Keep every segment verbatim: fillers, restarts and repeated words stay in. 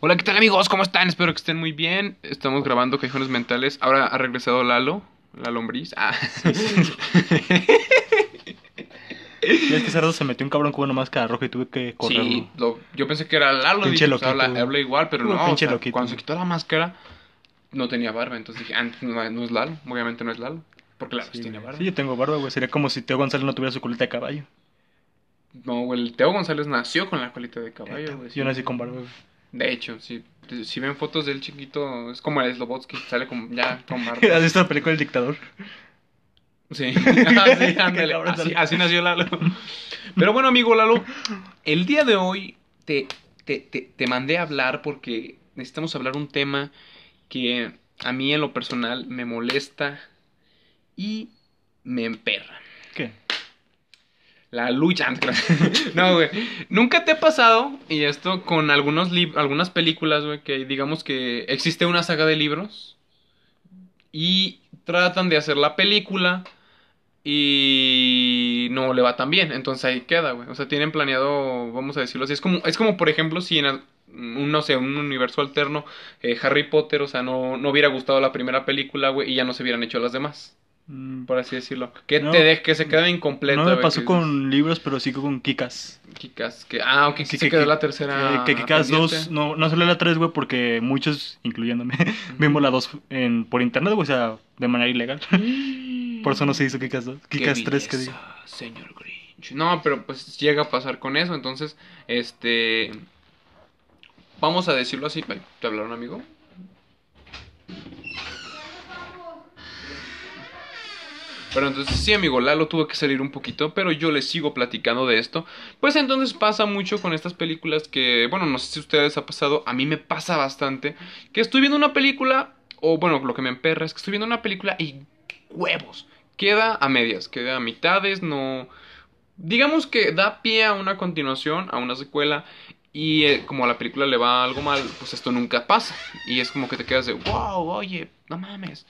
Hola, ¿qué tal, amigos? ¿Cómo están? Espero que estén muy bien. Estamos grabando Cajones Mentales. Ahora ha regresado Lalo, la lombriz. Ah. Sí, sí. Y es que Gerardo se metió un cabrón con una máscara roja y tuve que correrlo. Sí, lo, yo pensé que era Lalo. Pinche dije, loquito. Pues, habla, habla igual, pero no, no o sea, cuando se quitó la máscara no tenía barba, entonces dije, ah, no, no es Lalo, obviamente no es Lalo, porque Lalo sí, tiene barba. Sí, yo tengo barba, güey, sería como si Teo González no tuviera su colita de caballo. No, güey, el Teo González nació con la colita de caballo, güey. Yo nací con barba, güey. De hecho, si, si ven fotos del chiquito, es como el Slovotsky, sale como ya con barba. ¿Has visto la película El Dictador? Sí, así, ándale, así, así nació Lalo. Pero bueno, amigo Lalo, el día de hoy te, te, te, te mandé a hablar porque necesitamos hablar un tema que a mí en lo personal me molesta y me emperra. ¿Qué? La lucha. No, güey, nunca te ha pasado, y esto con algunos li- algunas películas, güey, que digamos que existe una saga de libros y tratan de hacer la película y no le va tan bien, entonces ahí queda, güey. O sea, tienen planeado, vamos a decirlo así, es como, es como por ejemplo, si en un, no sé, un universo alterno, eh, Harry Potter, o sea, no, no hubiera gustado la primera película, güey, y ya no se hubieran hecho las demás, mm. por así decirlo. Que no, te de, que se queda incompleta. No me wey, pasó con dices? libros, pero sí con Kick-Ass. Kick-Ass, que, ah, ok, que, que se quedó que, la tercera. Que, que Kick-Ass dos, no, no solo la tres, güey, porque muchos, incluyéndome, uh-huh. vimos la dos en, por internet, güey, o sea, de manera ilegal. Por eso no se hizo Kick-Ass dos. Kick-Ass tres, que digo. Señor Grinch. No, pero pues llega a pasar con eso. Entonces, este. Vamos a decirlo así. ¿Te hablaron, amigo? Pero entonces, sí, amigo, Lalo tuvo que salir un poquito, pero yo les sigo platicando de esto. Pues entonces pasa mucho con estas películas que, bueno, no sé si a ustedes ha pasado, a mí me pasa bastante. Que estoy viendo una película, o bueno, lo que me emperra es que estoy viendo una película y huevos, queda a medias, queda a mitades, no... Digamos que da pie a una continuación, a una secuela, y eh, como a la película le va algo mal, pues esto nunca pasa. Y es como que te quedas de, wow, oye, no mames...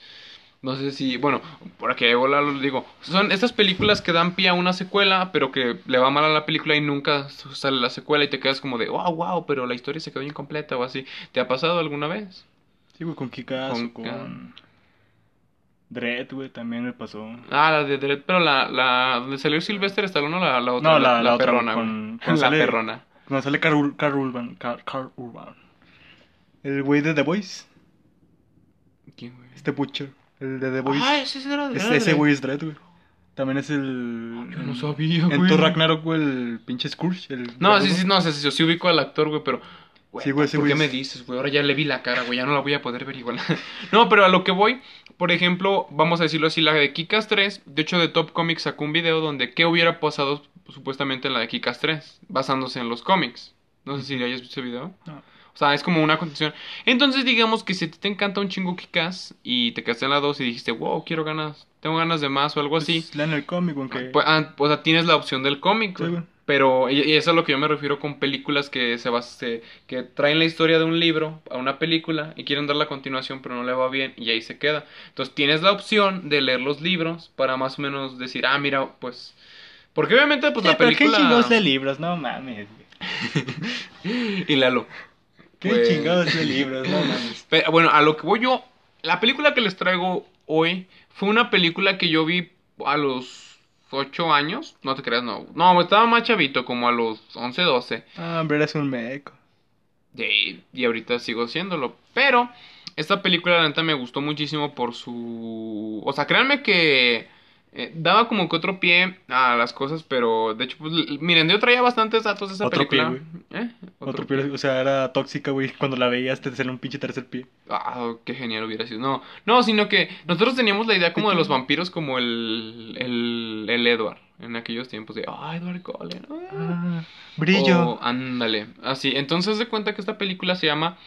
No sé si, bueno, por aquí lo digo, son estas películas que dan pie a una secuela, pero que le va mal a la película y nunca sale la secuela y te quedas como de, wow, wow, pero la historia se quedó incompleta o así. ¿Te ha pasado alguna vez? Sí, güey, con Kick-Ass, con, con... con... Dread, güey, también me pasó. Ah, la de Dread, pero la, la donde salió Sylvester Stallone o la, la otra. No, la, la, la, la perrona, güey. Con, con la sale, perrona. Cuando sale Carl, Carl Urban, Carl, Carl Urban. El güey de The Voice. ¿Quién, güey? Este Butcher. El de The Voice. Ah, ese era Dread. Ese güey es Dread, güey. También es el... Oh, yo no sabía, güey. En Thor Ragnarok, güey, el pinche Scourge. El no, Garrudo. sí, sí, no, sí, sí, sí ubico al actor, güey, pero... Güey, sí, güey, ¿por qué es... me dices, güey? Ahora ya le vi la cara, güey, ya no la voy a poder ver igual. No, pero a lo que voy, por ejemplo, vamos a decirlo así, la de Kick-Ass tres, de hecho de Top Comics sacó un video donde qué hubiera pasado supuestamente en la de Kick-Ass tres, basándose en los cómics. No sé si hayas visto ese video. No. O sea, es como una continuación. Entonces, digamos que si te encanta un chingo Kick-Ass y te quedaste en la dos y dijiste, wow, quiero ganas, tengo ganas de más o algo así. Pues, en el cómic, aunque... Pues, ah, o sea, tienes la opción del cómic, sí, bueno. Pero y eso es a lo que yo me refiero con películas que se, basa, se que traen la historia de un libro a una película y quieren dar la continuación, pero no le va bien y ahí se queda. Entonces, tienes la opción de leer los libros para más o menos decir, ah, mira, pues... Porque obviamente, pues, sí, la película... ¿Qué chingados de libros? No mames, güey. Y Lalo... Qué pues... chingados de libros, no mames. Pero, bueno, a lo que voy yo, la película que les traigo hoy fue una película que yo vi a los ocho años. No te creas, no. No, estaba más chavito, como a los once, doce. Ah, hombre, eres un meco. Y, y ahorita sigo siéndolo. Pero esta película, la neta, me gustó muchísimo por su... O sea, créanme que... Eh, daba como que otro pie a las cosas, pero de hecho, pues, miren, yo traía bastantes datos de esa otro película. Pie, ¿Eh? Otro, otro pie, güey. O sea, era tóxica, güey, cuando la veías te sale un pinche tercer pie. Ah, qué genial hubiera sido. No, no, sino que nosotros teníamos la idea como de los vampiros como el, el, el Edward en aquellos tiempos de, ah, oh, Edward Cullen. Oh. Ah, brillo. O, ándale, así. Entonces de cuenta que esta película se llama...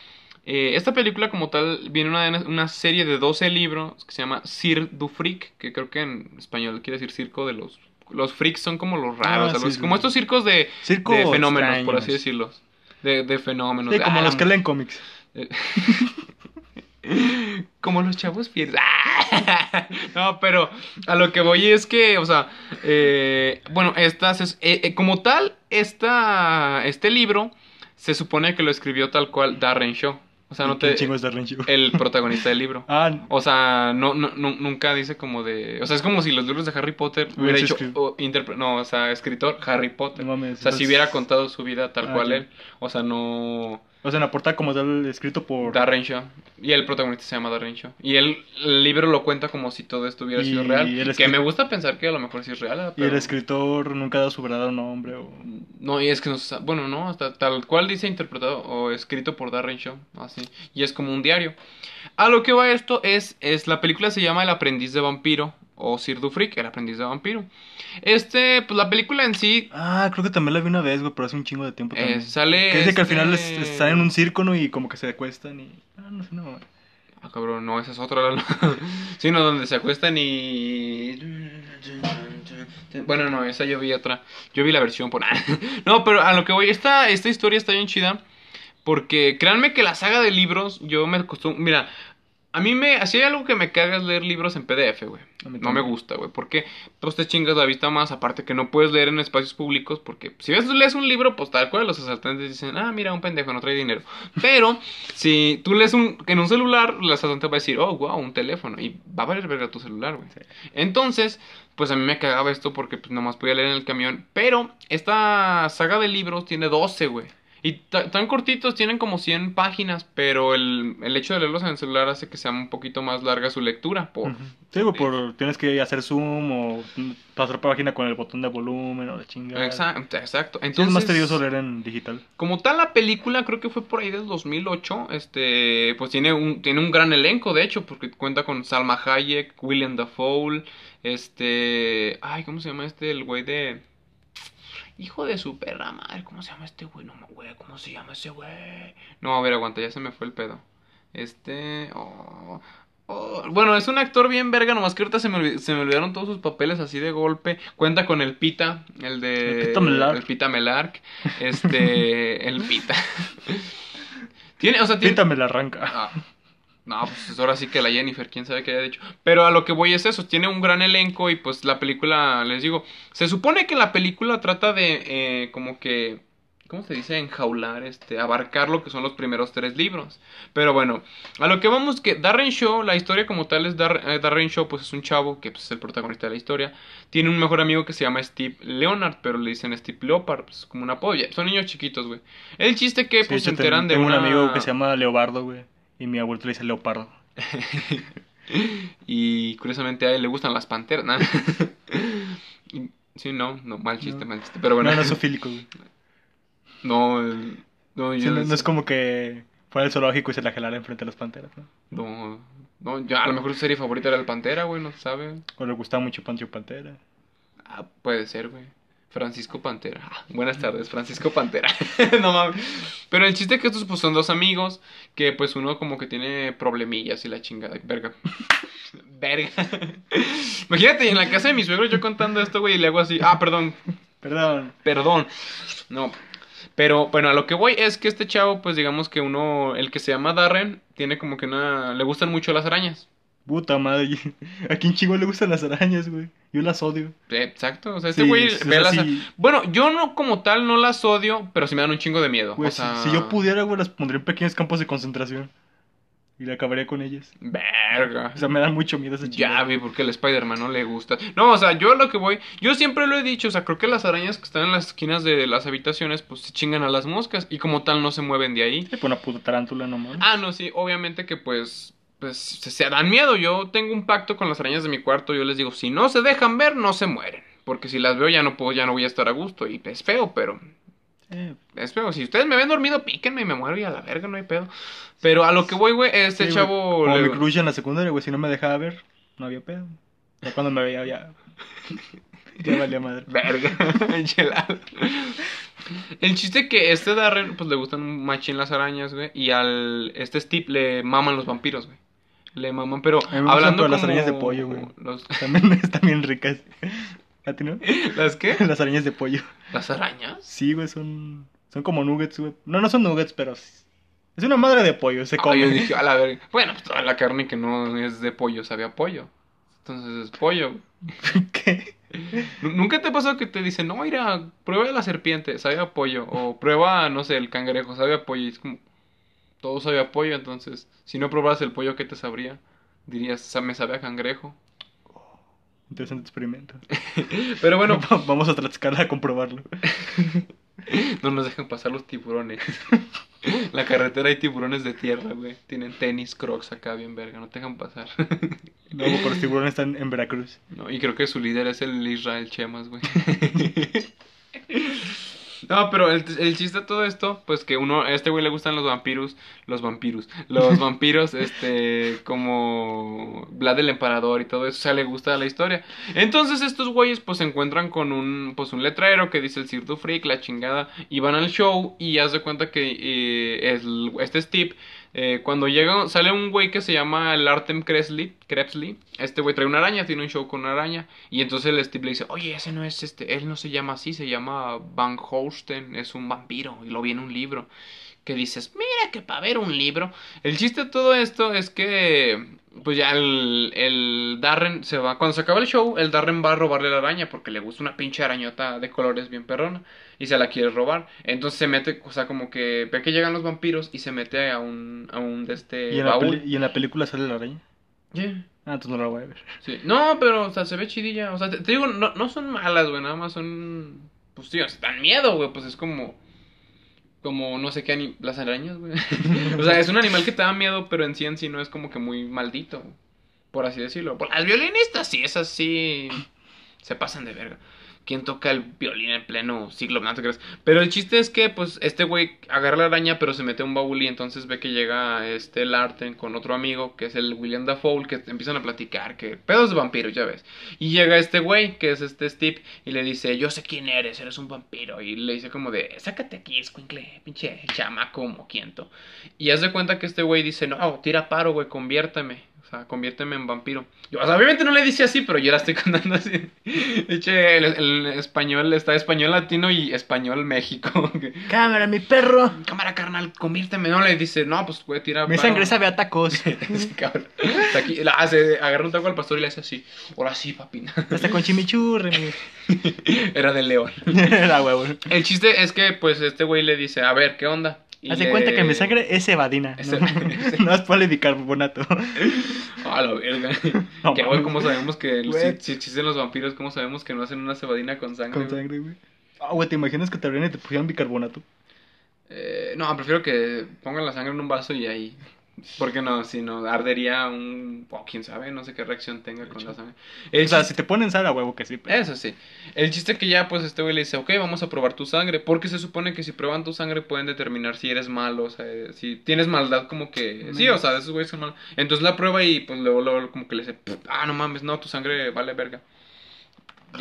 Eh, esta película como tal viene una, una serie de doce libros que se llama Cirque du Freak, que creo que en español quiere decir circo de los... Los freaks son como los raros, ah, sí, los, sí, como estos circos de, circo de fenómenos, extraños. Por así decirlos. De, de fenómenos. Sí, de, como ah, los que leen cómics. Eh, como los chavos pierden. No, pero a lo que voy es que, o sea, eh, bueno, estas es, eh, eh, como tal, esta, este libro... Se supone que lo escribió tal cual Darren Shan. O sea, no te... chingo es Darren Shan? El protagonista del libro. Ah. O sea, no, no, no, nunca dice como de... O sea, es como si los libros de Harry Potter hubiera hecho... O, interpre... No, o sea, escritor Harry Potter. No mames, o sea, entonces... si hubiera contado su vida tal ah, cual ya. él. O sea, no... O sea, en la portada como tal escrito por... Darren Shan. Y el protagonista se llama Darren Shan. Y él, el libro lo cuenta como si todo esto hubiera y sido real. Escr... Que me gusta pensar que a lo mejor sí es real. Pero... Y el escritor nunca da su verdadero nombre o... No, y es que no se sabe... Bueno, no, hasta tal cual dice interpretado o escrito por Darren Shan. Así. Y es como un diario. A lo que va esto es... es la película se llama El aprendiz de vampiro. O Cirque du Freak, El aprendiz de vampiro. Este, pues la película en sí... Ah, creo que también la vi una vez, güey, pero hace un chingo de tiempo también. Eh, sale... Que es de este... que al final les, les están en un circo, ¿no? Y como que se acuestan y... Ah, no sé, no, güey. Ah, cabrón, no, esa es otra. No. Sí, no, donde se acuestan y... Bueno, no, esa yo vi otra. Yo vi la versión por... No, pero a lo que voy, esta, esta historia está bien chida. Porque créanme que la saga de libros, yo me acostumbro... Mira... A mí me... Así hay algo que me caga es leer libros en P D F, güey. No me gusta, güey. ¿Por qué? Pues te chingas la vista más. Aparte que no puedes leer en espacios públicos. Porque si ves, lees un libro, pues tal cual los asaltantes dicen... Ah, mira, un pendejo, no trae dinero. Pero si tú lees un, en un celular, el asaltante va a decir... Oh, wow, un teléfono. Y va a valer verga tu celular, güey. Sí. Entonces, pues a mí me cagaba esto porque pues, nomás podía leer en el camión. Pero esta saga de libros tiene doce, güey. Y tan cortitos, tienen como cien páginas, pero el, el hecho de leerlos en el celular hace que sea un poquito más larga su lectura. Por, uh-huh. Sí, eh, por tienes que hacer zoom o pasar página con el botón de volumen o de chingada. Exacto, exacto. Entonces, sí, es más tedioso leer en digital. Como tal, la película creo que fue por ahí del dos mil ocho. Este, pues tiene un, tiene un gran elenco, de hecho, porque cuenta con Salma Hayek, William Dafoe, este... Ay, ¿cómo se llama este? El güey de... Hijo de su perra madre, ¿cómo se llama este güey? No, güey, ¿cómo se llama ese güey? No, a ver, aguanta, ya se me fue el pedo. Este... Oh, oh. Bueno, es un actor bien verga, nomás que ahorita se me, se me olvidaron todos sus papeles así de golpe. Cuenta con el Peeta, el de... El Peeta Mellark. El Peeta Mellark. Este... el Peeta. Tiene, o sea, tiene... Peeta me la arranca. Ah. No, pues ahora sí que la Jennifer, quién sabe qué haya dicho. Pero a lo que voy es eso, tiene un gran elenco y pues la película, les digo, se supone que la película trata de eh, como que, ¿cómo se dice? Enjaular, este, abarcar lo que son los primeros tres libros. Pero bueno, a lo que vamos que Darren Shan, la historia como tal es Dar, eh, Darren Shan, pues es un chavo que pues, es el protagonista de la historia. Tiene un mejor amigo que se llama Steve Leonard, pero le dicen Steve Leopard, pues como una polla. Son niños chiquitos, güey. El chiste que sí, pues se enteran tengo de una... un amigo que se llama Leobardo, güey. Y mi abuelo le dice leopardo. Y curiosamente a él le gustan las panteras. ¿No? Sí, no, no, mal chiste, no. mal chiste. Pero bueno. No, no es zoofílico, güey. No, no, yo sí, no, no es como que fuera el zoológico y se la gelara enfrente a las panteras, ¿no? No, no, ya a lo mejor su serie favorita era el Pantera, güey, no se sabe. O le gustaba mucho Pancho Pantera. Ah, puede ser, güey. Francisco Pantera. Ah, buenas tardes, Francisco Pantera. No mames. Pero el chiste es que estos pues son dos amigos que pues uno como que tiene problemillas y la chingada. Verga. Verga. Imagínate, en la casa de mi suegro yo contando esto, güey, y le hago así. Ah, perdón. Perdón. Perdón. No. Pero bueno, a lo que voy es que este chavo, pues digamos que uno, el que se llama Darren, tiene como que una... Le gustan mucho las arañas. Puta madre, ¿a quién chingón le gustan las arañas, güey? Yo las odio. Exacto, o sea, este güey sí, ve o sea, las sí. a... Bueno, yo no como tal no las odio, pero sí me dan un chingo de miedo, güey, o sea... si, si yo pudiera, güey, las pondría en pequeños campos de concentración y le acabaría con ellas. Verga. O sea, me dan mucho miedo esas chingadas. Ya, güey, porque el Spider-Man no le gusta. No, o sea, yo lo que voy... Yo siempre lo he dicho, o sea, creo que las arañas que están en las esquinas de las habitaciones, pues se chingan a las moscas y como tal no se mueven de ahí. Sí, pues una puta tarántula nomás. Ah, no, sí, obviamente que pues... Pues se, se dan miedo. Yo tengo un pacto con las arañas de mi cuarto. Yo les digo, si no se dejan ver, no se mueren. Porque si las veo ya no puedo, ya no voy a estar a gusto. Y es feo, pero... Eh. Es feo. Si ustedes me ven dormido, píquenme y me muero. Y a la verga, no hay pedo. Pero a lo que voy, güey, este sí, chavo... Wey, como le... mi crush en la secundaria, güey. Si no me dejaba ver, no había pedo. Ya cuando me veía ya... ya valía madre. Verga. Enchilado. El chiste que este Darren, pues le gustan un machín las arañas, güey. Y al... Este Steve le maman los vampiros, güey. Le maman, pero a mí me hablando de las arañas de pollo, güey. Los... También están bien ricas. ¿A ti no? ¿Las qué? Las arañas de pollo. ¿Las arañas? Sí, güey, son son como nuggets, güey. No, no son nuggets, pero es una madre de pollo, se come. Ah, yo dije, a la verga. Bueno, pues toda la carne que no es de pollo sabe a pollo. Entonces es pollo. ¿Qué? ¿Nunca te ha pasado que te dicen, no, mira, prueba la serpiente, sabe a pollo? O prueba, no sé, el cangrejo, sabe a pollo. Y es como, todo sabe a pollo, entonces, si no probas el pollo, ¿qué te sabría? Dirías, me sabe a cangrejo. Oh, interesante experimento. Pero bueno, vamos a tratar de comprobarlo. No nos dejan pasar los tiburones. La carretera hay tiburones de tierra, güey. Tienen tenis, crocs acá, bien verga. No te dejan pasar. No, pero los tiburones están en Veracruz. No, y creo que su líder es el Israel Chemas, güey. No, pero el, el chiste de todo esto, pues que uno, a este güey le gustan los vampiros, los vampiros, los vampiros, este, como Vlad el Emperador y todo eso, o sea, le gusta la historia. Entonces estos güeyes, pues, se encuentran con un, pues, un letrero que dice el Cirque du Freak, la chingada, y van al show, y haz de cuenta que eh, es, este Steve, eh, cuando llega, sale un güey que se llama el Artem Krebsley, Krebsley, este güey trae una araña, tiene un show con una araña, y entonces el Steve le dice, oye, ese no es este, él no se llama así, se llama Van Hove. Es un vampiro, y lo vi en un libro. Que dices, mira que para ver un libro. El chiste de todo esto es que, pues ya el, el Darren se va, cuando se acaba el show, el Darren va a robarle la araña, porque le gusta una pinche arañota de colores bien perrona, y se la quiere robar. Entonces se mete, o sea, como que ve que llegan los vampiros y se mete a un, a un de este ¿Y en baúl peli- ¿Y en la película sale la araña? Yeah. Ah, entonces no la voy a ver. Sí. No, pero, o sea, se ve chidilla. O sea, te, te digo, no, no son malas, güey, nada más son... Pues, tío, se dan miedo, güey, pues es como... Como, no sé qué, anim- las arañas, güey. O sea, es un animal que te da miedo, pero en sí en sí no es como que muy maldito, güey, por así decirlo. Por las violinistas, sí, esas sí... Se pasan de verga. ¿Quién toca el violín en pleno siglo? No te creas. Pero el chiste es que, pues, este güey agarra la araña, pero se mete a un baúl y entonces ve que llega este Larten con otro amigo, que es el William Dafoe, que empiezan a platicar, que pedos de vampiros, ya ves. Y llega este güey, que es este Steve, y le dice, yo sé quién eres, eres un vampiro. Y le dice como de, sácate aquí, escuincle, pinche chamaco moquiento. Y hace cuenta que este güey dice, no, tira paro, güey, conviértame. O sea, conviérteme en vampiro. Yo, o sea, obviamente no le dice así, pero yo la estoy contando así. De hecho, el, el español está español latino y español México. Cámara, mi perro. Cámara, carnal, conviérteme. No le dice, no, pues, güey, tira. Mi sangre sabe a tacos. Sí, cabrón. Está aquí, la hace, agarra un taco al pastor y le hace así. Ahora sí, papina. Hasta con chimichurri. Era de león. Era huevo. El chiste es que, pues, este güey le dice, a ver, ¿qué onda? Haz de le... cuenta que mi sangre es evadina. Es no, es no es poli bicarbonato. A la verga. No, que güey, ¿cómo sabemos que si, si existen los vampiros, cómo sabemos que no hacen una cebadina con sangre? Con sangre, güey. Ah, oh, güey, ¿te imaginas que te abrían y te pusieran bicarbonato? Eh, no, prefiero que pongan la sangre en un vaso y ahí. Porque no, si no, ardería un... O oh, quién sabe, no sé qué reacción tenga con la sangre. El o sea, chiste... si te ponen sal a huevo que sí. Pero... Eso sí. El chiste es que ya, pues, este güey le dice, ok, vamos a probar tu sangre. Porque se supone que si prueban tu sangre pueden determinar si eres malo, o sea, si tienes maldad como que... No, sí, o sea, esos güeyes son malos. Entonces la prueba y, pues, luego, luego como que le dice, ah, no mames, no, tu sangre vale verga.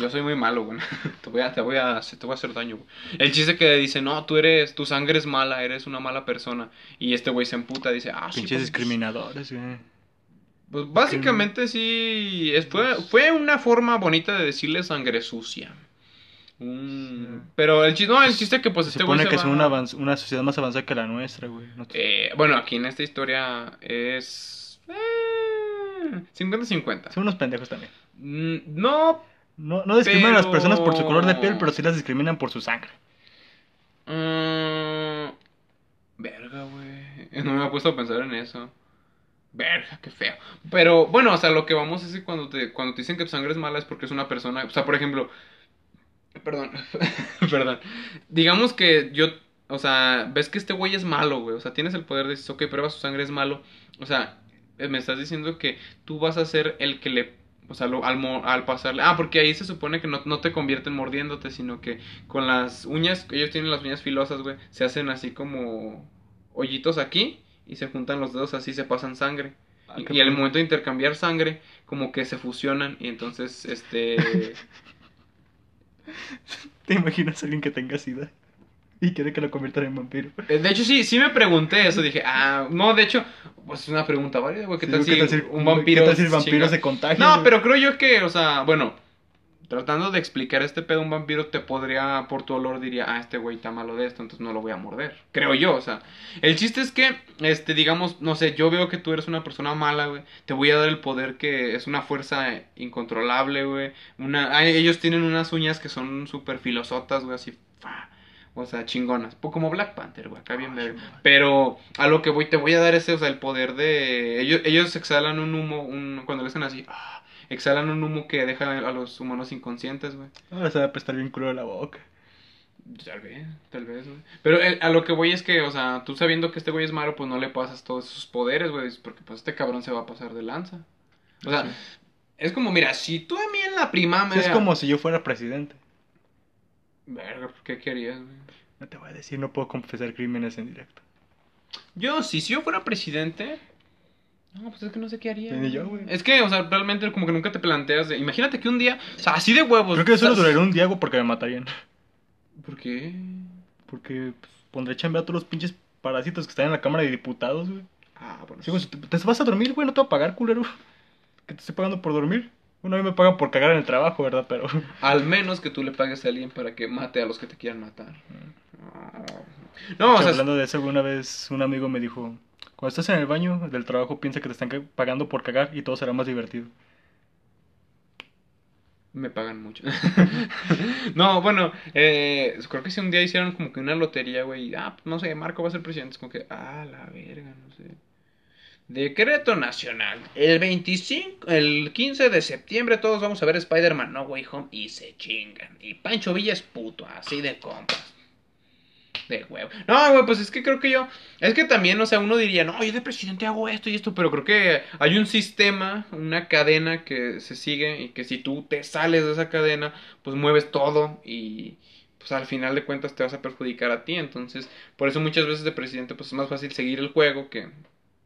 Yo soy muy malo, güey. Te voy a, te voy a, te voy a hacer daño, güey. El chiste que dice, no, tú eres, tu sangre es mala, eres una mala persona. Y este güey se emputa, dice, ah, pinches sí. Pinches pues, discriminadores, güey. Pues básicamente sí, es, fue, fue una forma bonita de decirle sangre sucia. Mm, sí. Pero el chiste, no, el chiste que pues se este güey se supone que es una, avanz- una sociedad más avanzada que la nuestra, güey. No te... eh, bueno, aquí en esta historia es... Eh, cincuenta cincuenta. Son unos pendejos también. Mm, no... No, no discriminan pero... a las personas por su color de piel, pero sí las discriminan por su sangre. Uh, verga, güey. No me he puesto a pensar en eso. Verga, qué feo. Pero, bueno, o sea, lo que vamos es que cuando te, cuando te dicen que tu sangre es mala es porque es una persona... O sea, por ejemplo... Perdón. Perdón. Digamos que yo... O sea, ves que este güey es malo, güey. O sea, tienes el poder de decir, ok, prueba su sangre es malo. O sea, me estás diciendo que tú vas a ser el que le... O sea, lo, al, al pasarle... Ah, porque ahí se supone que no, no te convierten mordiéndote, sino que con las uñas... Ellos tienen las uñas filosas, güey. Se hacen así como hoyitos aquí y se juntan los dedos así, se pasan sangre. Ah, y, y al momento de intercambiar sangre, como que se fusionan y entonces, este... ¿Te imaginas a alguien que tenga sida y quiere que lo conviertan en vampiro? De hecho, sí, sí me pregunté eso. Dije, ah, no, de hecho, pues es una pregunta válida, güey. ¿Qué tal si un vampiro se contagia? No, pero creo yo que, o sea, bueno, tratando de explicar este pedo, un vampiro te podría, por tu olor, diría, ah, este güey está malo de esto, entonces no lo voy a morder. Creo yo, o sea, el chiste es que, este, digamos, no sé, yo veo que tú eres una persona mala, güey, te voy a dar el poder que es una fuerza incontrolable, güey, una, ah, ellos tienen unas uñas que son súper filosotas, güey, así, fa. O sea, chingonas, como Black Panther, güey, acá bien verga. Pero a lo que voy, te voy a dar ese, o sea, el poder de... Ellos, ellos exhalan un humo, un... cuando le hacen así, ah, exhalan un humo que deja a los humanos inconscientes, güey. Ah, se va a apestar bien culo de la boca. Tal vez, tal vez, güey. Pero el, a lo que voy es que, o sea, tú sabiendo que este güey es malo, pues no le pasas todos sus poderes, güey, porque pues este cabrón se va a pasar de lanza. O sea, sí. Es como, mira, si tú a mí en la prima me... Sí, es como si yo fuera presidente. Verga, ¿por qué querías, güey? No te voy a decir, no puedo confesar crímenes en directo. Yo, sí, si yo fuera presidente... No, pues es que no sé qué haría. Ni yo, güey. Es que, o sea, realmente como que nunca te planteas de... Imagínate que un día... O sea, así de huevos. Creo que solo duraría un día, güey, porque me matarían. ¿Por qué? Porque pues, pondré chambe a todos los pinches parásitos que están en la Cámara de Diputados, güey. Ah, bueno. Sí, güey, te, te vas a dormir, güey, no te va a pagar, culero. Que te estoy pagando por dormir. Bueno, a mí me pagan por cagar en el trabajo, ¿verdad? Pero... Al menos que tú le pagues a alguien para que mate a los que te quieran matar. No, hecho, o sea... Hablando de eso, alguna vez un amigo me dijo... Cuando estás en el baño del trabajo, piensa que te están pagando por cagar y todo será más divertido. Me pagan mucho. No, bueno... Eh, creo que si un día hicieron como que una lotería, güey... Ah, no sé, Marco va a ser presidente. Es como que... Ah, la verga, no sé... Decreto nacional. El veinticinco, el quince de septiembre todos vamos a ver Spider-Man No Way Home y se chingan. Y Pancho Villa es puto, así de compas. De huevo. No, güey, pues es que creo que yo... Es que también, o sea, uno diría, no, yo de presidente hago esto y esto, pero creo que hay un sistema, una cadena que se sigue y que si tú te sales de esa cadena, pues mueves todo y... Pues al final de cuentas te vas a perjudicar a ti, entonces... Por eso muchas veces de presidente, pues es más fácil seguir el juego que...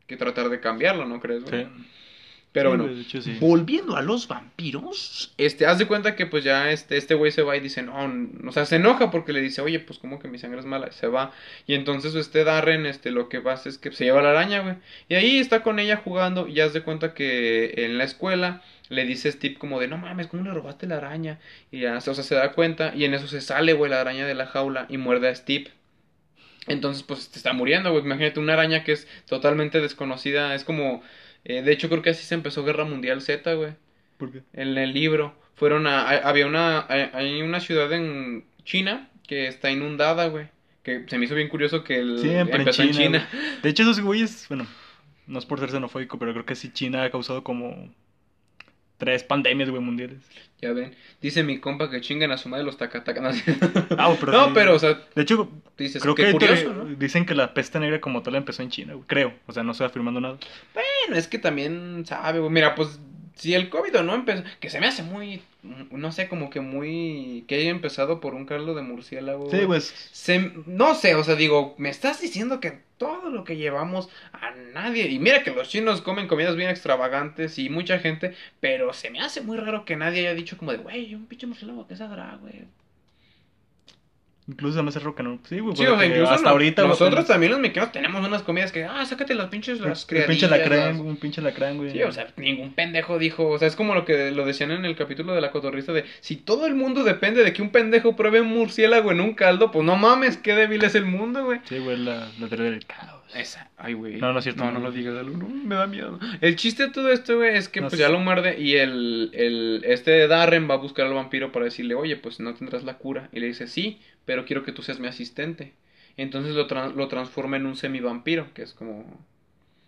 que tratar de cambiarlo, ¿no crees, güey? Sí. Pero sí, bueno, de hecho, sí. Volviendo a los vampiros, este, haz de cuenta que pues ya este este güey se va y dice, no, no, o sea, se enoja porque le dice, oye, pues como que mi sangre es mala, se va. Y entonces este Darren, este, lo que pasa es que se lleva la araña, güey. Y ahí está con ella jugando y haz de cuenta que en la escuela le dice Steve como de, no mames, ¿cómo le robaste la araña? Y ya, o sea, se da cuenta y en eso se sale, güey, la araña de la jaula y muerde a Steve. Entonces, pues, te está muriendo, güey. Imagínate una araña que es totalmente desconocida. Es como... Eh, de hecho, creo que así se empezó Guerra Mundial Z, güey. ¿Por qué? En el libro. Fueron a... a había una... A, hay una ciudad en China que está inundada, güey. Que se me hizo bien curioso que el... Siempre empezó en China. En China. De hecho, esos güeyes... Bueno, no es por ser xenofóbico, pero creo que sí China ha causado como... Tres pandemias, güey, mundiales. Ya ven. Dice mi compa que chingan a su madre los tacatacas. No, ah, pero, no sí, pero, o sea... De hecho, dices, creo que curioso, ¿no? Dicen que la peste negra como tal empezó en China, güey. Creo. O sea, no estoy afirmando nada. Bueno, es que también sabe, güey. Mira, pues, si el COVID no empezó... Que se me hace muy... No sé, como que muy... Que haya empezado por un caldo de murciélago. Sí, pues... Se... No sé, o sea, digo... Me estás diciendo que... Todo lo que llevamos a nadie. Y mira que los chinos comen comidas bien extravagantes y mucha gente. Pero se me hace muy raro que nadie haya dicho como de, güey, un pinche murciélago, ¿qué sabrá, güey? Incluso se me hace raro que no. Sí, güey. Sí, o sea, incluso hasta no, ahorita. Nosotros los... también los mexicanos tenemos unas comidas que, ah, sácate los pinches las criadillas. Un pinche lacrán, un pinche lacrán, güey. Sí, o sea, ningún pendejo dijo. O sea, es como lo que lo decían en el capítulo de la cotorrista de, si todo el mundo depende de que un pendejo pruebe un murciélago en un caldo, pues no mames, qué débil es el mundo, güey. Sí, güey, la, la teoría del caos. Esa. Ay, güey. No, no es cierto. No, no, no lo digas, Lalo, no, me da miedo. El chiste de todo esto, güey, es que no, pues sí. Ya lo muerde y el, el, este Darren va a buscar al vampiro para decirle, oye, pues no tendrás la cura. Y le dice, sí, pero quiero que tú seas mi asistente. Entonces lo, tra- lo transforma en un semivampiro, que es como...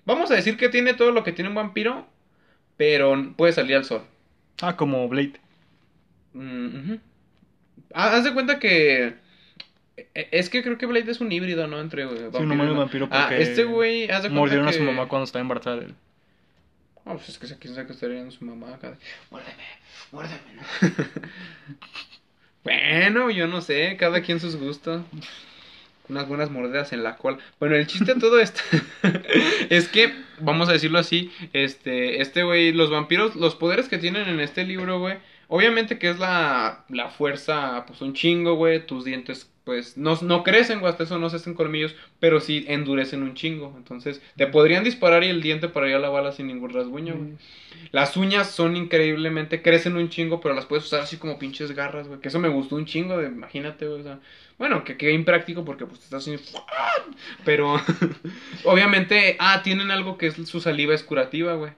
Vamos a decir que tiene todo lo que tiene un vampiro, pero puede salir al sol. Ah, como Blade. Mm-hmm. Ah, haz de cuenta que... Es que creo que Blade es un híbrido, ¿no? Entre vampiro, sí, un humano y un vampiro porque... Ah, este güey... Mordieron que... a su mamá cuando estaba embarazada de él. Ah, oh, pues es que quién sabe que estaría en su mamá acá. Muérdeme, muérdeme, ¿no? Bueno, yo no sé. Cada quien sus gustos. Unas buenas mordidas en la cola. Bueno, el chiste de todo esto es que, vamos a decirlo así, este, este güey, los vampiros, los poderes que tienen en este libro, güey, obviamente que es la, la fuerza, pues un chingo, güey, tus dientes pues no, no crecen, o hasta eso no se hacen colmillos, pero sí endurecen un chingo. Entonces te podrían disparar y el diente para ir a la bala sin ningún rasguño, güey. Mm. Las uñas son increíblemente, crecen un chingo, pero las puedes usar así como pinches garras, güey. Que eso me gustó un chingo, de, imagínate, güey, o sea... Bueno, que quede impráctico porque pues te estás haciendo... Pero obviamente, ah, tienen algo que es su saliva es curativa, güey.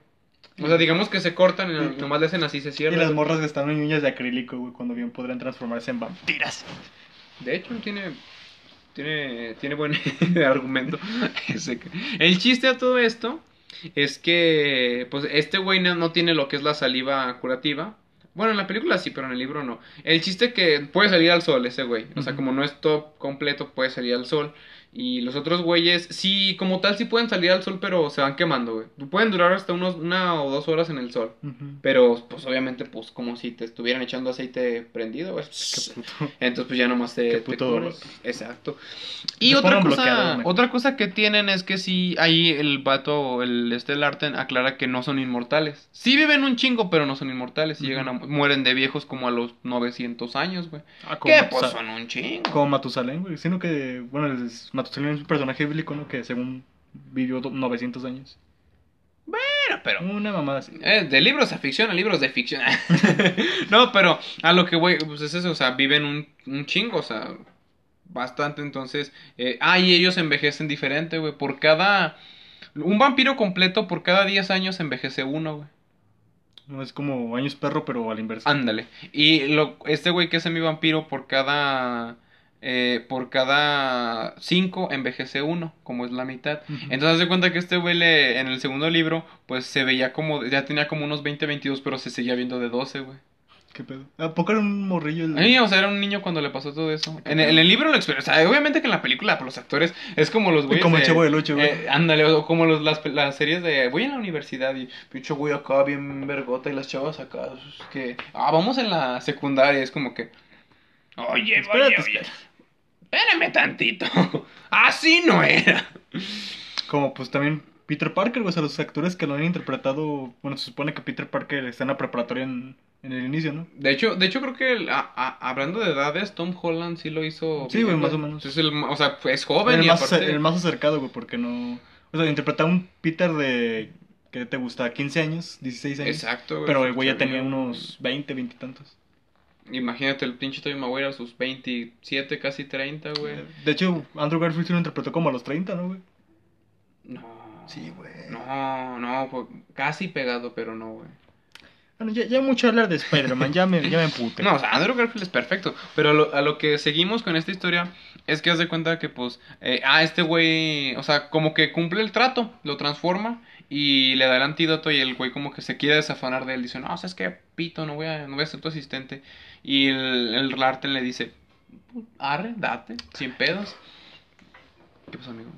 O sea, digamos que se cortan y no, nomás le hacen así, se cierran. Y las morras que están en uñas de acrílico, güey, cuando bien podrán transformarse en vampiras. De hecho, tiene... Tiene, tiene buen argumento. El chiste a todo esto es que... Pues este güey no, no tiene lo que es la saliva curativa. Bueno, en la película sí, pero en el libro no. El chiste es que puede salir al sol ese güey. O sea, uh-huh. como no es top completo, puede salir al sol. Y los otros güeyes, sí, como tal, sí pueden salir al sol, pero se van quemando, güey. Pueden durar hasta unos, una o dos horas en el sol. Uh-huh. Pero, pues, obviamente, pues, como si te estuvieran echando aceite prendido, güey. Qué puto. Entonces, pues, ya nomás te... Qué puto. Te Exacto. Y otra cosa, otra cosa que tienen es que sí, ahí el vato, el este Larten aclara que no son inmortales. Sí viven un chingo, pero no son inmortales. Y uh-huh. llegan a... Mueren de viejos como a los novecientos años, güey. Ah, que, pues, son un chingo. Como Matusalén, güey. Sino que, bueno, es... Matusalén es un personaje bíblico, ¿no? Que según vivió novecientos años. Bueno, pero... Una mamada así. Eh, de libros a ficción a libros de ficción. No, pero a lo que voy, pues es eso, o sea, viven un, un chingo, o sea, bastante, entonces... Eh, ah, y ellos envejecen diferente, güey, por cada... Un vampiro completo por cada diez años envejece uno, güey. No, es como años perro, pero al inverso. Ándale. Y lo, este güey que es mi vampiro por cada... Eh, por cada cinco envejece uno, como es la mitad. Uh-huh. Entonces se cuenta que este güey le, en el segundo libro, pues se veía como, ya tenía como unos veinte, veintidós, pero se seguía viendo de doce, güey. ¿Qué pedo? ¿A poco era un morrillo? El... Sí, o sea, era un niño cuando le pasó todo eso. En el, en el libro lo experiencia. O sea, obviamente que en la película, por los actores, es como los güeyes. Como el Chavo del Ocho, güey. Eh, ándale, o como los, las, las series de. Voy en la universidad y pinche güey acá, bien vergota, y las chavas acá. Que. Ah, vamos en la secundaria, es como que. Oye, espérate, oye, oye. Espérame tantito. Así no era. Como pues también Peter Parker, o sea, los actores que lo han interpretado. Bueno, se supone que Peter Parker está en la preparatoria en, en el inicio, ¿no? De hecho, de hecho creo que el, a, a, hablando de edades, Tom Holland sí lo hizo. Sí, güey, más o menos. Es el, o sea, es joven el y más aparte... El más acercado, güey, porque no... O sea, interpretar un Peter de... ¿Qué te gusta? ¿quince años? ¿dieciséis años? Exacto, güey. Pero el güey ya tenía unos veinte, veinte y tantos. Imagínate el pinche Tobey Maguire a sus veintisiete, casi treinta, güey. De hecho, Andrew Garfield se lo interpretó como a los treinta, ¿no, güey? No. Sí, güey. No, no, fue casi pegado, pero no, güey. Bueno, ya, ya mucho hablar de Spider-Man, ya me, ya me emputé. No, o sea, Andrew Garfield es perfecto. Pero a lo, a lo que seguimos con esta historia es que haz de cuenta que, pues, eh, ah, este güey, o sea, como que cumple el trato, lo transforma y le da el antídoto y el güey como que se quiere desafanar de él. Dice, no, o sea, es que pito, no voy a, no voy a ser tu asistente. Y el, el Larten le dice, arre, date, sin pedos. ¿Qué pasó, amigo?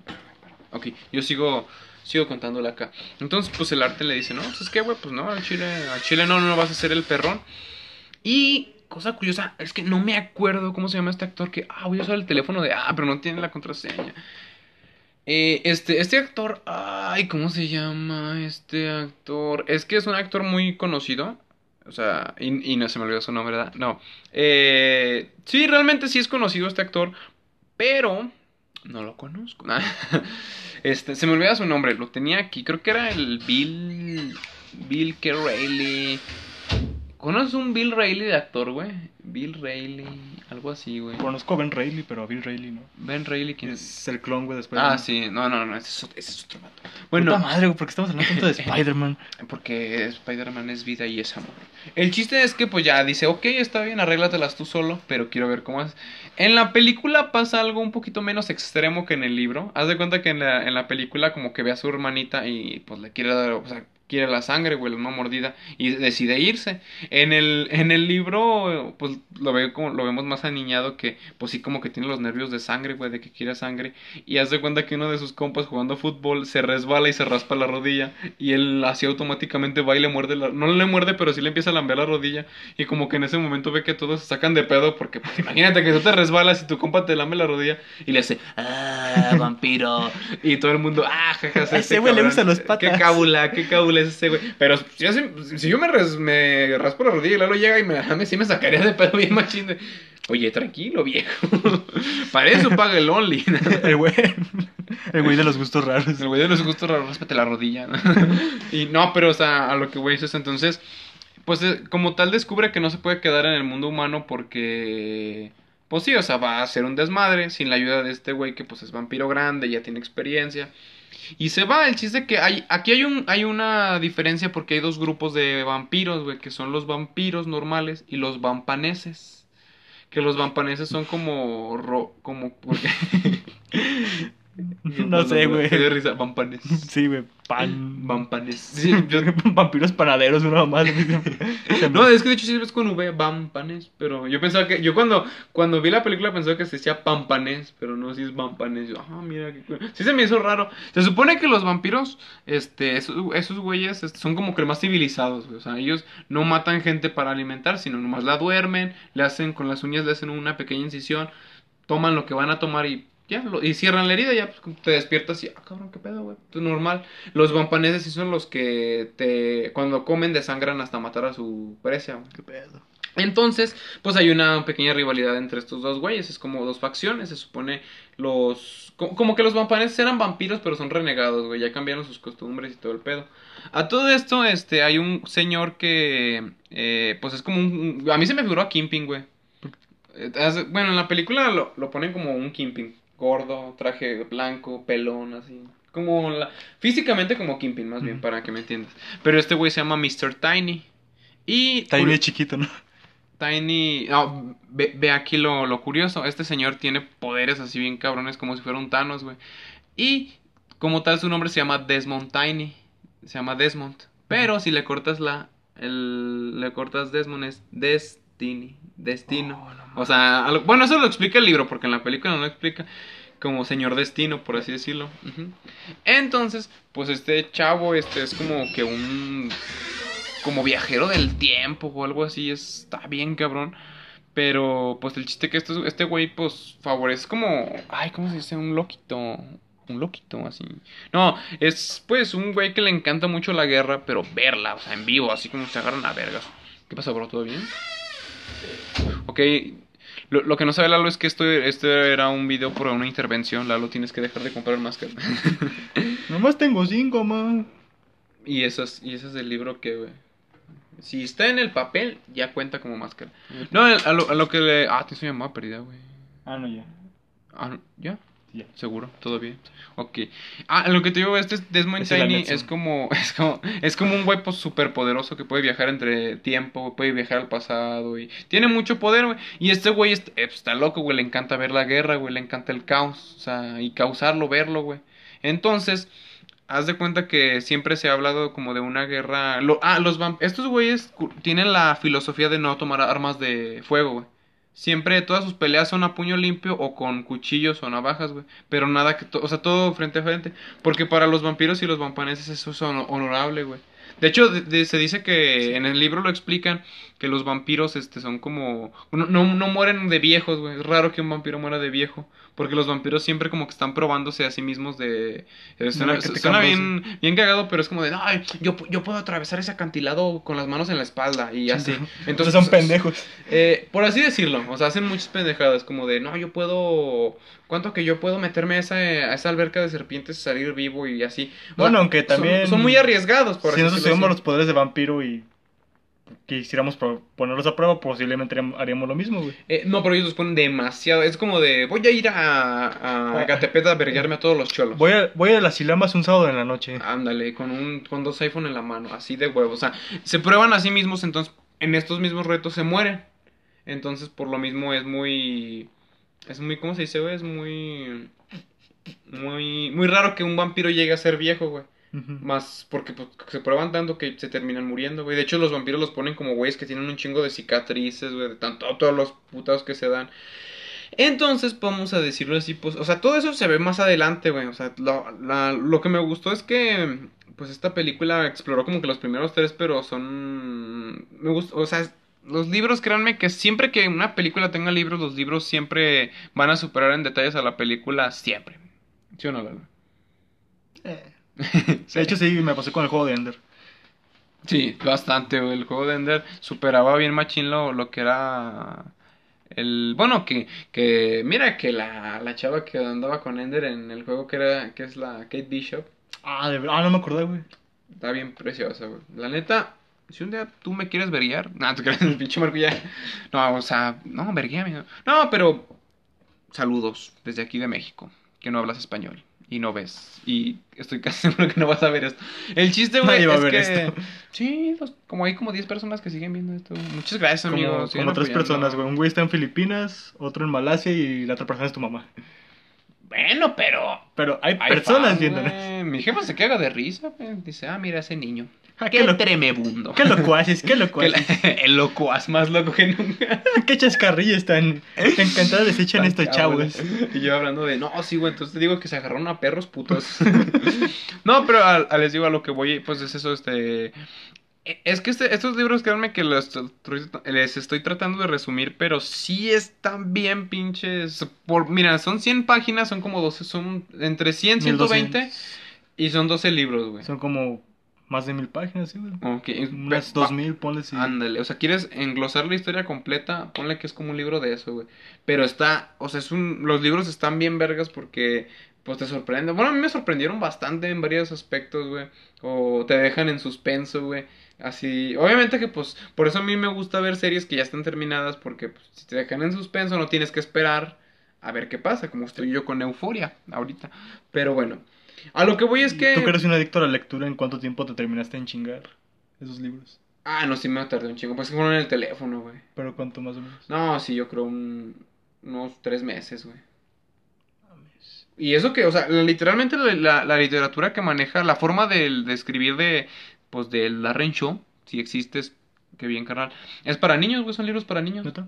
Ok, yo sigo... Sigo contándole acá. Entonces, pues el arte le dice, no, pues es que, güey, pues no, al chile, al chile no, no vas a ser el perrón. Y, cosa curiosa, es que no me acuerdo cómo se llama este actor que, ah, voy a usar el teléfono de, ah, pero no tiene la contraseña. Eh, este, este actor, ay, ¿cómo se llama este actor? Es que es un actor muy conocido. O sea, y, y no se me olvidó su nombre, ¿verdad? No. Eh, sí, realmente sí es conocido este actor, pero... No lo conozco. Este, se me olvida su nombre. Lo tenía aquí. Creo que era el Bill... Bill K. Reilly. ¿Conoces un Bill Reilly de actor, güey? Bill Reilly. Algo así, güey. Conozco a Ben Reilly, pero a Bill Reilly no. Ben Reilly, ¿quién es? Es el clon, güey, de Spider-Man. Ah, sí. No, no, no. Ese es, ese es otro vato. Bueno. Puta madre, güey. ¿Por qué estamos hablando tanto de Spider-Man? Porque Spider-Man es vida y es amor. El chiste es que, pues, ya dice, ok, está bien, arréglatelas tú solo, pero quiero ver cómo es. En la película pasa algo un poquito menos extremo que en el libro. Haz de cuenta que en la, en la película como que ve a su hermanita y, pues, le quiere dar... O sea, quiere la sangre, güey, una mordida y decide irse. En el en el libro, pues, lo ve como, lo vemos más aniñado que, pues, sí como que tiene los nervios de sangre, güey, de que quiere sangre. Y hace cuenta que uno de sus compas jugando fútbol se resbala y se raspa la rodilla. Y él así automáticamente va y le muerde la... No le muerde, pero sí le empieza a lamber la rodilla. Y como que en ese momento ve que todos se sacan de pedo porque, pues, imagínate que tú te resbalas y tu compa te lame la rodilla y le hace, ah, vampiro. Y todo el mundo, ah, jaja, ese, ese güey le usa los patas. Qué cábula, qué cábula. Ese, güey. Pero si, si, si yo me, res, me raspo la rodilla y Lalo llega y me la jame, sí me sacaría de pedo bien machín. Oye, tranquilo, viejo. Para eso paga el Only. El güey. El güey de los gustos raros. El güey de los gustos raros, respete la rodilla. Y no, pero, o sea, a lo que güey es, entonces, pues, como tal, descubre que no se puede quedar en el mundo humano porque, pues sí, o sea, va a ser un desmadre sin la ayuda de este güey que, pues, es vampiro grande, ya tiene experiencia. Y se va, el chiste que hay, aquí hay un, hay una diferencia porque hay dos grupos de vampiros, güey, que son los vampiros normales y los vampaneses. Que los vampaneses son como, ro, como, porque... No sé, güey. Qué de risa, vampanes. Sí, güey, pan. Vampanes. Sí, yo... Vampiros panaderos, una más. No, es que de hecho sí es con V, vampanes. Pero yo pensaba que, yo cuando cuando vi la película pensaba que se decía pampanes, pero no, si es vampanes. Yo, ah, mira, qué cool. Sí se me hizo raro. Se supone que los vampiros, este, esos, esos güeyes este, son como que más civilizados, güey. O sea, ellos no matan gente para alimentar, sino nomás la duermen, le hacen, con las uñas le hacen una pequeña incisión, toman lo que van a tomar y... Ya, lo, y cierran la herida, ya pues, te despiertas y, ah, cabrón, qué pedo, güey, es normal. Los vampaneses sí son los que te, cuando comen, desangran hasta matar a su presa, güey. Qué pedo. Entonces, pues hay una pequeña rivalidad entre estos dos güeyes, es como dos facciones, se supone los... Como, como que los vampaneses eran vampiros, pero son renegados, güey, ya cambiaron sus costumbres y todo el pedo. A todo esto, este, hay un señor que, eh, pues es como un... A mí se me figuró a Kingpin, güey. Bueno, en la película lo, lo ponen como un Kingpin. Gordo, traje blanco, pelón, así. Como la... Físicamente como Kingpin, más bien, mm. para que me entiendas. Pero este güey se llama mister Tiny. Y... Tiny curi... chiquito, ¿no? Tiny... No, ve, ve aquí lo, lo curioso. Este señor tiene poderes así bien cabrones, como si fuera un Thanos, güey. Y como tal su nombre se llama Desmond Tiny. Se llama Desmond. Pero mm. si le cortas la... El... Le cortas Desmond es Des... Destiny, destino, oh, no, o sea, lo, bueno, eso lo explica el libro, porque en la película no lo explica, como señor destino, por así decirlo. Uh-huh. Entonces, pues este chavo, este es como que un, como viajero del tiempo o algo así, está bien cabrón, pero pues el chiste que este, este güey, pues favorece como, ay, ¿cómo se dice? Un loquito... Un loquito, así. No, es pues un güey que le encanta mucho la guerra, pero verla, o sea, en vivo, así como se agarran a vergas. ¿Qué pasa, bro? ¿Todo bien? Ok, lo, lo que no sabe Lalo es que esto, esto era un video por una intervención. Lalo, tienes que dejar de comprar máscaras. Nomás tengo cinco, man. Y eso es, y eso es el libro que, güey, si está en el papel, ya cuenta como máscara. No, el, a, lo, a lo que le... Ah, te hizo llamada perdida, güey. Ah, no, ya. Ah, no, ¿ya? Yeah. Seguro, todo bien. Ok. Ah, lo que te digo, este Desmond Tiny es, es como es como es como un güey pues, super poderoso que puede viajar entre tiempo, puede viajar al pasado y tiene mucho poder, güey. Y este güey está, está loco, güey, le encanta ver la guerra, güey, le encanta el caos, o sea, y causarlo, verlo, güey. Entonces, haz de cuenta que siempre se ha hablado como de una guerra. Lo, ah, los vamp- estos güeyes tienen la filosofía de no tomar armas de fuego, güey. Siempre todas sus peleas son a puño limpio o con cuchillos o navajas, güey. Pero nada que... To- o sea, todo frente a frente. Porque para los vampiros y los vampaneses eso es on- honorable, güey. De hecho, de- de- se dice que sí. En el libro lo explican que los vampiros este, son como... No, no, no mueren de viejos, güey. Es raro que un vampiro muera de viejo. Porque los vampiros siempre como que están probándose a sí mismos de... Eh, suena, suena bien, bien cagado, pero es como de... Ay, yo, yo puedo atravesar ese acantilado con las manos en la espalda y así. Entonces son pendejos. Eh, por así decirlo. O sea, hacen muchas pendejadas. Como de, no, yo puedo... ¿Cuánto que yo puedo meterme a esa, a esa alberca de serpientes y salir vivo y así? Bueno, bueno aunque también... Son, son muy arriesgados, por si así decirlo. Si nosotros tuviéramos los poderes de vampiro y... Quisiéramos ponerlos a prueba, posiblemente haríamos lo mismo, güey. Eh, no, pero ellos los ponen demasiado. Es como de, voy a ir a, a Catepec a verguearme a todos los cholos. Voy a, voy a las Ilamas un sábado en la noche. Ándale, con un con dos iPhone en la mano, así de huevo. O sea, se prueban a sí mismos, entonces en estos mismos retos se mueren. Entonces, por lo mismo es muy... Es muy, ¿cómo se dice, güey? Es muy... Muy, muy raro que un vampiro llegue a ser viejo, güey. Uh-huh. Más porque pues, se prueban tanto que se terminan muriendo, güey. De hecho, los vampiros los ponen como güeyes que tienen un chingo de cicatrices, güey. De tanto, todos los putados que se dan. Entonces, vamos a decirlo así, pues... O sea, todo eso se ve más adelante, güey. O sea, lo, la, lo que me gustó es que... Pues esta película exploró como que los primeros tres, pero son... Me gustó, o sea... Los libros, créanme que siempre que una película tenga libros, los libros siempre van a superar en detalles a la película, siempre. ¿Sí o no, Lalo? Eh... De hecho sí, me pasé con el juego de Ender. Sí, bastante, güey. El juego de Ender superaba bien machín lo, lo que era el bueno, que, que mira que la, la chava que andaba con Ender en el juego, que era que es la Kate Bishop. Ah, de verdad, ah, no me acordé, güey. Está bien preciosa, güey. La neta, si un día tú me quieres verguiar... No, nah, tú crees el pinche Marco ya... No, o sea, no, verguíame. No. no, pero... Saludos desde aquí de México, que no hablas español y no ves. Y estoy casi seguro que no vas a ver esto. El chiste, güey, no, es a ver que... Esto. Sí, los, como hay como diez personas que siguen viendo esto. Muchas gracias, como, amigos. Como tres personas, güey. Un güey está en Filipinas, otro en Malasia y la otra persona es tu mamá. Bueno, pero... Pero hay, hay personas viéndonos. Mi jefa se caga de risa, güey. Dice, ah, mira ese niño. Ja, qué qué lo... tremebundo. Qué locuaces, qué locuaces. La... El locuaz más loco que nunca. Qué chascarrillos tan encantados les echan estos chavos. Y yo hablando de, no, sí, güey, entonces te digo que se agarraron a perros putos. No, pero a, a les digo a lo que voy, pues es eso, este... Es que este, estos libros, créanme que los, les estoy tratando de resumir, pero sí están bien pinches. Por, mira, son cien páginas, son como doce, son entre cien, ciento veinte y son doce libros, güey. Son como más de mil páginas, sí, güey. Ok. Unas dos mil, ponle sí. Ándale, o sea, quieres englosar la historia completa, ponle que es como un libro de eso, güey. Pero está, o sea, es un, los libros están bien vergas porque... Pues te sorprende. Bueno, a mí me sorprendieron bastante en varios aspectos, güey. O te dejan en suspenso, güey. Así. Obviamente que, pues, por eso a mí me gusta ver series que ya están terminadas. Porque, pues, si te dejan en suspenso, no tienes que esperar a ver qué pasa. Como estoy yo con Euforia ahorita. Pero bueno, a lo que voy es que... ¿Tú que eres un adicto a la lectura? ¿En cuánto tiempo te terminaste en chingar esos libros? Ah, no, sí me tardé un chingo. Pues que fueron en el teléfono, güey. ¿Pero cuánto más o menos? No, sí, yo creo un... unos tres meses, güey. Y eso que, o sea, literalmente la, la, la literatura que maneja, la forma de, de escribir de, pues, del Darren Shan, si existes, que bien, carnal, es para niños, güey, son libros para niños. ¿Neta?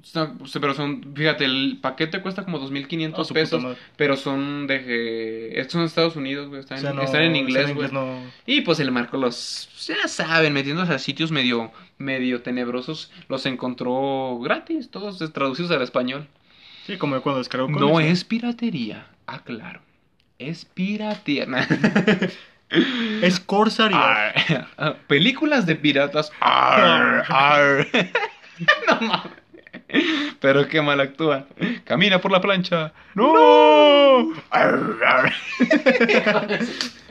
O sea, pero son, fíjate, el paquete cuesta como dos mil quinientos oh, pesos, pero son de, estos son de Estados Unidos, güey, están, o sea, no, están en inglés, güey. No... Y pues el Marco los, ya saben, metiéndose a sitios medio, medio tenebrosos, los encontró gratis, todos traducidos al español. Sí, como cuando descargo cómics. No es piratería, aclaro. Es piratería. Es corsario. Películas de piratas. Arr, arr. No mames. Pero qué mal actúa. Camina por la plancha. ¡No! No. Arr, arr.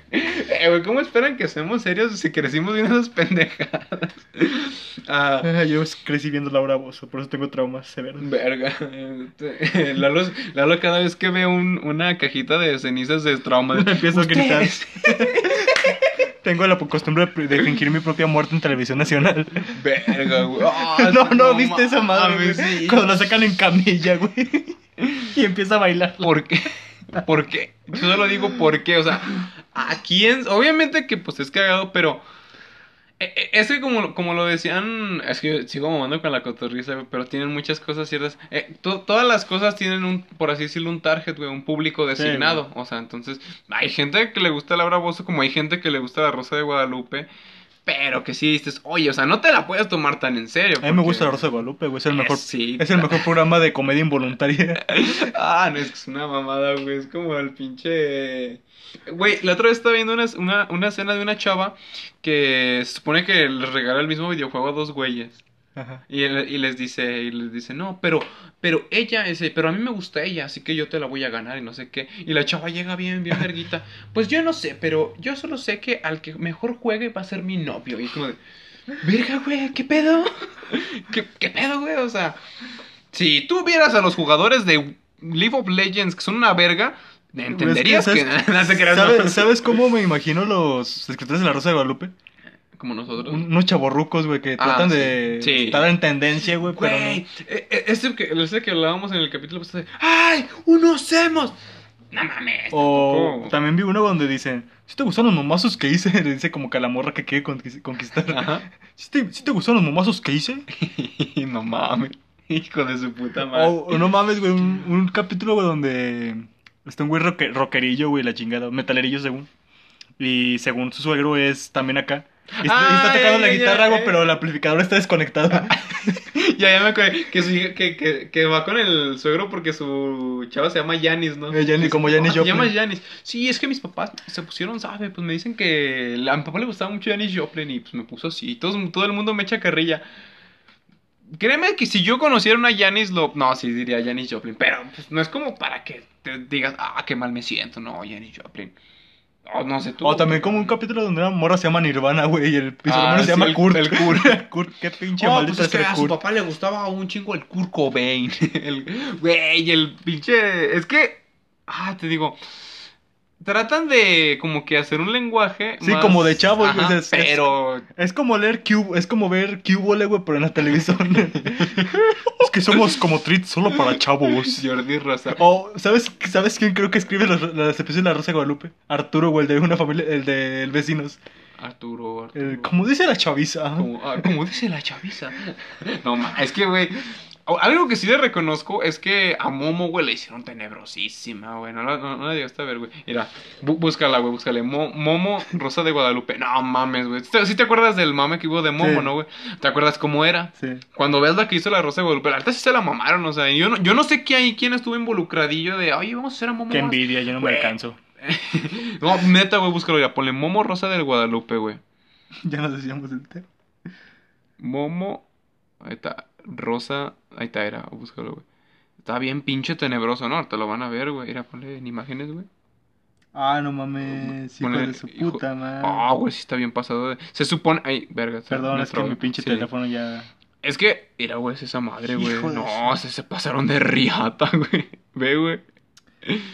Eh, güey, ¿cómo esperan que seamos serios si crecimos viendo esas pendejadas? Ah, yo crecí viendo Laura Bozzo, por eso tengo traumas severos. Verga. Lalo, Lalo cada vez que ve un, una cajita de cenizas de trauma, empiezo ¿ustedes? A gritar. Tengo la costumbre de fingir mi propia muerte en televisión nacional. Verga, güey. Oh, no, no, no, viste esa madre. Sí. Cuando la sacan en camilla, güey. Y empieza a bailar. ¿Por qué? ¿Por qué? Yo solo digo por qué, o sea, ¿a quién? Obviamente que pues es cagado, pero es que como, como lo decían, es que sigo mamando con la cotorriza, pero tienen muchas cosas ciertas, eh, to, todas las cosas tienen un, por así decirlo, un target, güey, un público designado, sí, o sea, entonces hay gente que le gusta Laura Bozzo como hay gente que le gusta la Rosa de Guadalupe. Pero que sí dices, oye, o sea, no te la puedes tomar tan en serio. Porque... A mí me gusta la Rosa de Guadalupe, güey. Es el mejor, sí, es el mejor programa de comedia involuntaria. Ah, no, es una mamada, güey. Es como el pinche... Güey, la otra vez estaba viendo una, una, una escena de una chava que se supone que les regala el mismo videojuego a dos güeyes. Ajá. Y, él, y les dice, y les dice, no, pero, pero ella, dice, pero a mí me gusta ella, así que yo te la voy a ganar y no sé qué. Y la chava llega bien, bien verguita. Pues yo no sé, pero yo solo sé que al que mejor juegue va a ser mi novio. Y es como de, verga, güey, ¿qué pedo? ¿Qué, qué pedo, güey? O sea, si tú vieras a los jugadores de League of Legends que son una verga... Entenderías es que... que, que no te creas, ¿sabes, no? ¿Sabes cómo me imagino los escritores de la Rosa de Guadalupe? Como nosotros. Un, unos chavorrucos, güey, que ah, tratan sí, de sí. estar en tendencia, güey, pero no. Este que, este que hablábamos en el capítulo pasado, pues, ¡ay! ¡Unos hemos! ¡No mames! O tampoco. También vi uno donde dicen, si ¿sí te gustaron los momazos que hice? Le dice como que a la morra que quiere conquistar. Ajá. ¿Sí te, ¿sí te gustaron los momazos que hice? No mames. Hijo de su puta madre. O, o no mames, güey, un, un capítulo, güey, donde está un güey roque, rockerillo, güey, la chingada. Metalerillo, según. Y según su suegro es también acá. Y está, ah, está tocando ya, la guitarra, ya, ya, ya. Pero el amplificador está desconectado. Ya, ya me acuerdo que, su, que, que, que va con el suegro porque su chava se llama Janis, ¿no? Eh, Janis, como Janis Joplin. Se llama Janis. Sí, es que mis papás se pusieron, ¿sabe? Pues me dicen que la, a mi papá le gustaba mucho Janis Joplin y pues me puso así. Todo, todo el mundo me echa carrilla. Créeme que si yo conociera una Janis Lo... No, sí diría Janis Joplin, pero pues, no es como para que te digas, ah, qué mal me siento, no, Janis Joplin. O oh, no sé tú. O también como un capítulo donde una morra se llama Nirvana, güey, y el piso ah, sí, se llama el, Kurt. El Kurt. Kurt, qué pinche oh, maldita pues es que a Kurt. Su papá le gustaba un chingo el Kurt Cobain. El, güey, el pinche... Es que... Ah, te digo... Tratan de como que hacer un lenguaje sí, más... como de chavos, ajá, güey. Es, pero... Es, es como leer Q... Es como ver Q-Bole, güey, pero en la televisión. Es que somos como treats solo para chavos. Jordi Rosa. O, oh, ¿sabes, ¿sabes quién creo que escribe las, las episodios de la Rosa de Guadalupe? Arturo, güey, el de una familia... El de el vecinos. Arturo, Arturo. El, como dice la chaviza. Como, ah, como dice la chaviza. No, ma, es que, güey... Algo que sí le reconozco es que a Momo, güey, le hicieron tenebrosísima, güey. No, no, no la llegaste a ver, güey. Mira, bú, búscala, güey, búscale. Mo, Momo, Rosa de Guadalupe. No mames, güey. ¿Sí te acuerdas del mame que hubo de Momo, sí, no, güey? ¿Te acuerdas cómo era? Sí. Cuando ves la que hizo la Rosa de Guadalupe, la alta sí se la mamaron, o sea. Yo no, yo no sé qué hay, quién estuvo involucradillo de, oye, vamos a hacer a Momo. Qué más envidia, yo no güey. me alcanzo. No, neta, güey, búscalo ya. Ponle Momo, Rosa del Guadalupe, güey. Ya nos decíamos el tema. Momo, ahí está. Rosa, ahí está, era, búscalo, güey. Está bien pinche tenebroso, ¿no? Te lo van a ver, güey. Era, ponle en imágenes, güey. Ah, no mames, hijo de su puta madre. Ah, güey, sí está bien pasado de... Se supone... Ay, verga. Perdón, es que mi pinche teléfono ya... Es que, mira, güey, es esa madre, güey. No, se, se pasaron de riata, güey. Ve, güey.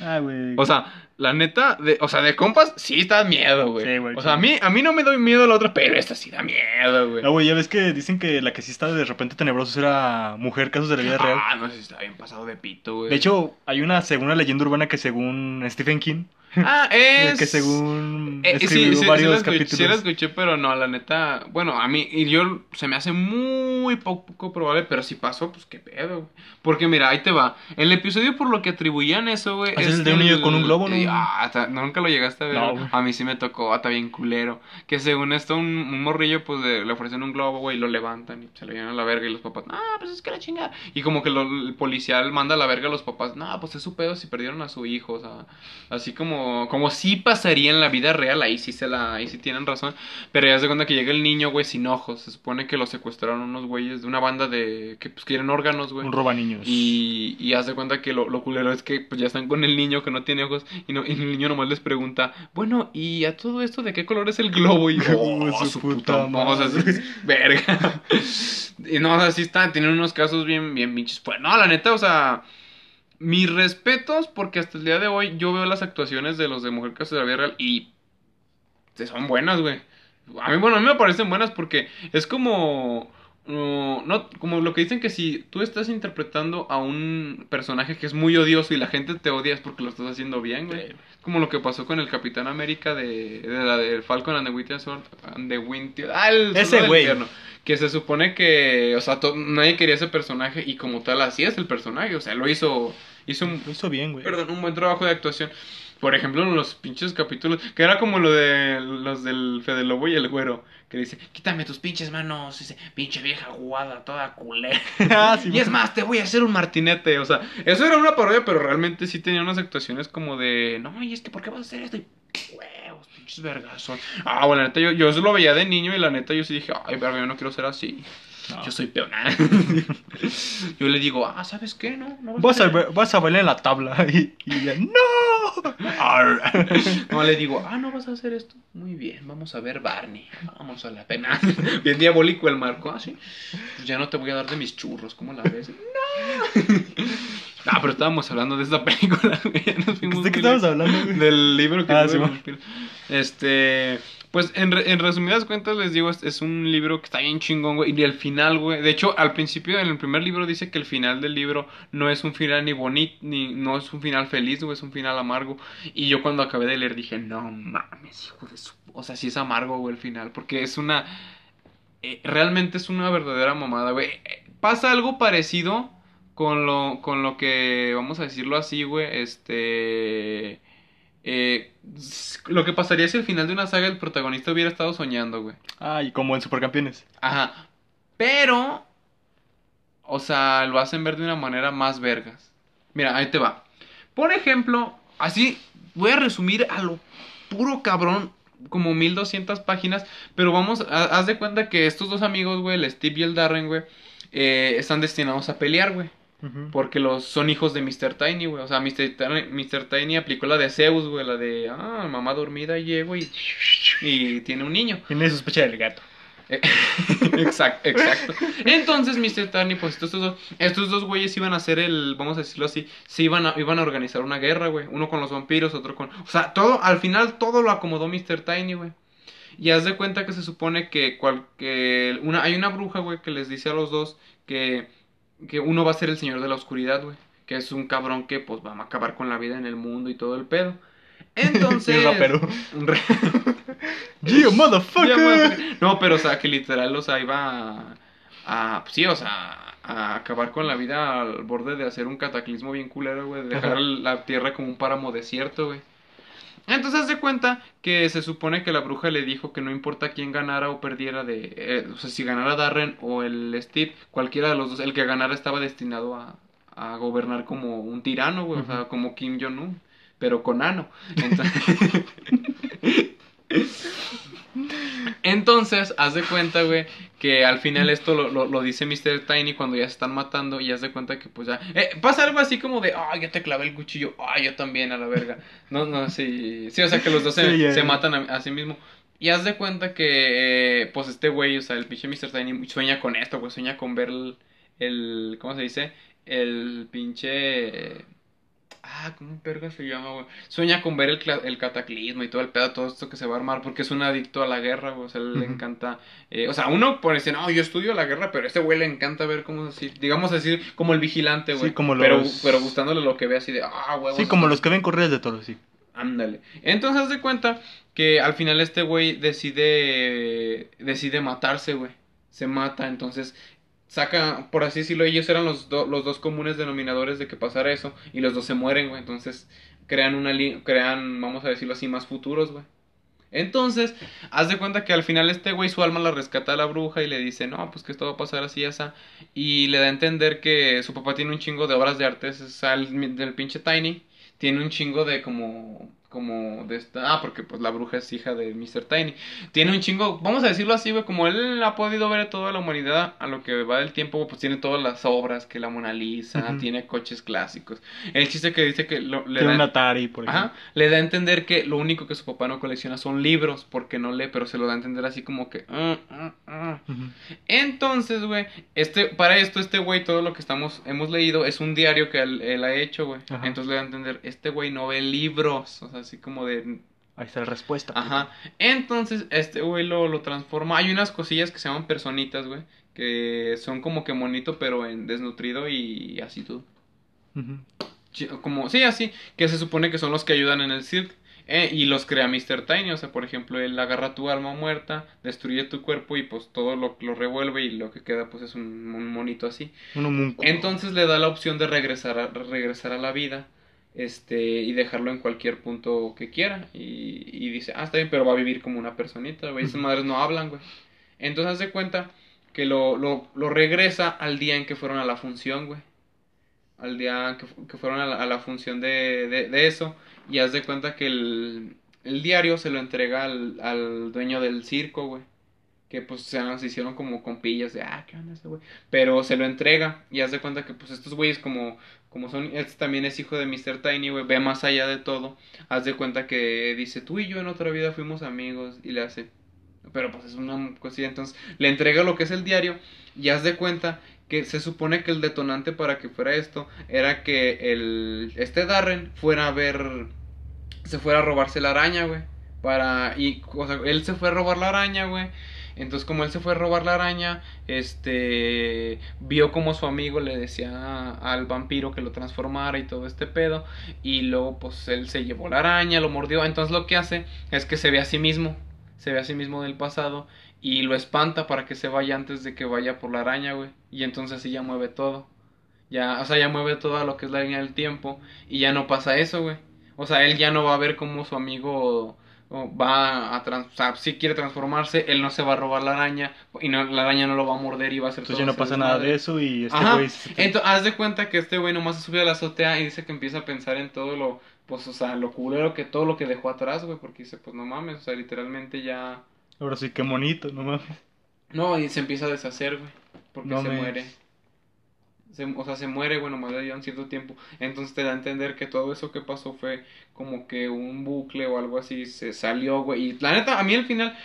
Ah, güey. O sea, la neta, de, o sea, de compas, sí está miedo, güey. Sí, güey. O sea, a mí, a mí no me doy miedo a la otra, pero esta sí da miedo, güey. No, güey, ya ves que dicen que la que sí está de repente tenebrosa era Mujer, casos de la vida ah, real. Ah, no sé si está bien pasado de pito, güey. De hecho, hay una, según la leyenda urbana que según Stephen King. Ah, es... que según eh, escribió sí, varios sí, sí, capítulos. Sí la escuché, pero no, la neta... Bueno, a mí, y yo, se me hace muy poco, poco probable, pero si pasó, pues qué pedo, güey. Porque mira, ahí te va. El episodio por lo que atribuían eso, güey... ¿Es el de un niño con un globo, no? Eh, ah, ta, nunca lo llegaste a ver. No, a mí sí me tocó, está bien culero. Que según esto, un, un morrillo, pues de, le ofrecen un globo, güey, y lo levantan y se lo llevan a la verga. Y los papás, ah, pues es que la chingada. Y como que lo, el policial manda a la verga a los papás, no, pues es su pedo si perdieron a su hijo, o sea... Así como... Como sí pasaría en la vida real. Ahí sí se la... Ahí sí tienen razón. Pero ya se cuenta que llega el niño, güey, sin ojos. Se supone que lo secuestraron unos güeyes de una banda de... Que pues quieren órganos, güey. Un roba niños. Y, y hace cuenta que lo, lo culero es que pues ya están con el niño que no tiene ojos. Y, no, y el niño nomás les pregunta, bueno, ¿y a todo esto de qué color es el globo? Y oh, oh, su puta madre. O sea, verga. Y no, o sea, sí está. Tienen unos casos bien, bien bichos. Pues no, la neta, o sea... Mis respetos, porque hasta el día de hoy yo veo las actuaciones de los de Mujer Casos de la Vida Real y son buenas, güey. A mí, bueno, a mí me parecen buenas porque es como... No, no, como lo que dicen que si tú estás interpretando a un personaje que es muy odioso y la gente te odia es porque lo estás haciendo bien, güey. Sí. Como lo que pasó con el Capitán América de, de la de Falcon and the Winter Sword, and the Winter, ah, el ese güey. Que se supone que, o sea, to, nadie quería ese personaje y como tal así es el personaje, o sea, lo hizo hizo un, lo hizo bien, güey. Perdón, un buen trabajo de actuación. Por ejemplo, en los pinches capítulos, que era como lo de los del Fede Lobo y el Güero, que dice, quítame tus pinches manos, dice, pinche vieja jugada, toda culera. Ah, sí, y es más, te voy a hacer un martinete, o sea, eso era una parodia, pero realmente sí tenía unas actuaciones como de, no, y es que, ¿por qué vas a hacer esto? Y huevos, pinches vergazón. Ah, bueno, la neta, yo, yo eso lo veía de niño y la neta yo sí dije, ay, verga, yo no quiero ser así. No. Yo soy peonada. Yo le digo, ah, ¿sabes qué? No, no vas, vas, a ver, vas a bailar en la tabla. Y, y ella, ¡no! No, le digo, ah, ¿no vas a hacer esto? Muy bien, vamos a ver Barney. Vamos a la pena. Bien diabólico el Marco, ah, sí. Pues ya no te voy a dar de mis churros, ¿cómo la ves? ¡No! Ah, pero estábamos hablando de esta película. ¿De qué estábamos hablando? Del libro que... Ah, sí, este... Pues, en, re, en resumidas cuentas, les digo, es, es un libro que está bien chingón, güey. Y al final, güey... De hecho, al principio, en el primer libro, dice que el final del libro no es un final ni bonito, ni... No es un final feliz, güey. Es un final amargo. Y yo cuando acabé de leer dije, no mames, hijo de su... O sea, sí es amargo, güey, el final. Porque es una... Eh, realmente es una verdadera mamada, güey. Eh, pasa algo parecido con lo, con lo que... Vamos a decirlo así, güey. Este... Eh, lo que pasaría si al final de una saga el protagonista hubiera estado soñando, güey. Ah, y como en Supercampeones. Ajá. Pero, o sea, lo hacen ver de una manera más vergas. Mira, ahí te va. Por ejemplo, así voy a resumir a lo puro cabrón, como mil doscientas páginas. Pero vamos, haz de cuenta que estos dos amigos, güey, el Steve y el Darren, güey, eh, están destinados a pelear, güey. Uh-huh. Porque los son hijos de míster Tiny, güey. O sea, míster Tiny, míster Tiny aplicó la de Zeus, güey. La de, ah, mamá dormida, llego y, y tiene un niño. Tiene sospecha del gato. Exacto, exacto. Entonces, míster Tiny, pues estos dos, estos dos güeyes iban a hacer el, vamos a decirlo así, se iban a, iban a organizar una guerra, güey. Uno con los vampiros, otro con... O sea, todo, al final todo lo acomodó míster Tiny, güey. Y haz de cuenta que se supone que, cual, que una, hay una bruja, güey, que les dice a los dos que, que uno va a ser el señor de la oscuridad, güey. Que es un cabrón que, pues, va a acabar con la vida en el mundo y todo el pedo. Entonces... Y rapero. You motherfucker. No, pero, o sea, que literal, o sea, iba a... a sí, o sea, a acabar con la vida al borde de hacer un cataclismo bien culero, güey. De dejar la tierra como un páramo desierto, güey. Entonces, haz de cuenta que se supone que la bruja le dijo que no importa quién ganara o perdiera de... Eh, o sea, si ganara Darren o el Steve, cualquiera de los dos, el que ganara estaba destinado a, a gobernar como un tirano, güey. Uh-huh. O sea, como Kim Jong-un, pero con ano. Entonces... Entonces, haz de cuenta, güey, que al final esto lo, lo, lo dice míster Tiny cuando ya se están matando. Y haz de cuenta que pues ya eh, pasa algo así como de, ah, oh, ya te clavé el cuchillo, ah, oh, yo también, a la verga. No, no, sí, sí, o sea que los dos se, sí, yeah, se matan a, a sí mismo. Y haz de cuenta que, eh, pues este güey, o sea, el pinche míster Tiny sueña con esto, güey. Sueña con ver el, el, ¿cómo se dice? El pinche... Eh, Ah, ¿cómo verga se llama, güey? Sueña con ver el, el cataclismo y todo el pedo, todo esto que se va a armar, porque es un adicto a la guerra, güey. O sea, le encanta... Eh, o sea, uno puede decir, no, yo estudio la guerra, pero a este güey le encanta ver cómo... Si, digamos así, como el vigilante, güey. Sí, como los... Pero, pero gustándole lo que ve así de... Ah, güey. Sí, como los que ven corridas de toros, sí. Ándale. Entonces, haz de cuenta que al final este güey decide... Decide matarse, güey. Se mata, entonces... Saca, por así decirlo, ellos eran los, do, los dos comunes denominadores de que pasara eso. Y los dos se mueren, güey. Entonces, crean, una li- crean, vamos a decirlo así, más futuros, güey. Entonces, haz de cuenta que al final este güey, su alma la rescata a la bruja. Y le dice, no, pues que esto va a pasar así, esa. Y le da a entender que su papá tiene un chingo de obras de arte. O sea, el, del pinche Tiny. Tiene un chingo de como... como de esta... Ah, porque pues la bruja es hija de míster Tiny. Tiene un chingo... Vamos a decirlo así, güey. Como él ha podido ver toda la humanidad a lo que va del tiempo, pues tiene todas las obras que la Mona Lisa... Uh-huh. Tiene coches clásicos. El chiste que dice que... Lo, le tiene da un Atari, por ejemplo. Ajá. Le da a entender que lo único que su papá no colecciona son libros. Porque no lee, pero se lo da a entender así como que... Uh, uh, uh. Uh-huh. Entonces, güey... Este, para esto, este güey, todo lo que estamos hemos leído es un diario que él, él ha hecho, güey. Uh-huh. Entonces le da a entender, este güey no ve libros, o sea... Así como de... Ahí está la respuesta. Ajá. Entonces, este güey lo, lo transforma. Hay unas cosillas que se llaman personitas, güey. Que son como que monito, pero en desnutrido y así todo. Uh-huh. Como... Sí, así. Que se supone que son los que ayudan en el circo. Eh, y los crea míster Tiny. O sea, por ejemplo, él agarra tu alma muerta, destruye tu cuerpo y pues todo lo, lo revuelve y lo que queda pues es un, un monito así. Un homúnculo. Entonces le da la opción de regresar a, regresar a la vida. Este, y dejarlo en cualquier punto que quiera. Y, y dice, ah, está bien, pero va a vivir como una personita, güey. Esas madres no hablan, güey. Entonces hace cuenta que lo, lo, lo regresa al día en que fueron a la función, güey. Al día que, que fueron a la, a la función de, de, de eso. Y haz de cuenta que el, el diario se lo entrega al, al dueño del circo, güey. Que pues se, se hicieron como compillas de, ah, ¿qué onda ese güey? Pero se lo entrega y haz de cuenta que pues estos güeyes como, como son, este también es hijo de míster Tiny, güey, ve más allá de todo. Haz de cuenta que dice, tú y yo en otra vida fuimos amigos y le hace, pero pues es una cosilla. Entonces le entrega lo que es el diario y haz de cuenta que se supone que el detonante para que fuera esto era que el, este Darren fuera a ver, se fuera a robarse la araña, güey, para, y, o sea, él se fue a robar la araña, güey. Entonces, como él se fue a robar la araña, este, vio como su amigo le decía a, al vampiro que lo transformara y todo este pedo. Y luego, pues, él se llevó la araña, lo mordió. Entonces, lo que hace es que se ve a sí mismo, se ve a sí mismo del pasado y lo espanta para que se vaya antes de que vaya por la araña, güey. Y entonces, así ya mueve todo. Ya, o sea, ya mueve todo lo que es la línea del tiempo y ya no pasa eso, güey. O sea, él ya no va a ver como su amigo... va a trans- o sea, si quiere transformarse, él no se va a robar la araña y no, la araña no lo va a morder y va a hacer. Entonces todo ya no pasa nada de eso y este güey se... Entonces haz de cuenta que este güey nomás se sube a la azotea y dice que empieza a pensar en todo lo, pues, o sea, lo culero que todo lo que dejó atrás, güey, porque dice, pues no mames, o sea, literalmente ya. Ahora sí que bonito, no mames. No, y se empieza a deshacer, güey, porque no se mames. Muere. se, o sea, se muere, bueno, muere ya un cierto tiempo. Entonces te da a entender que todo eso que pasó fue como que un bucle o algo así, se salió, güey. Y la neta, a mí al final,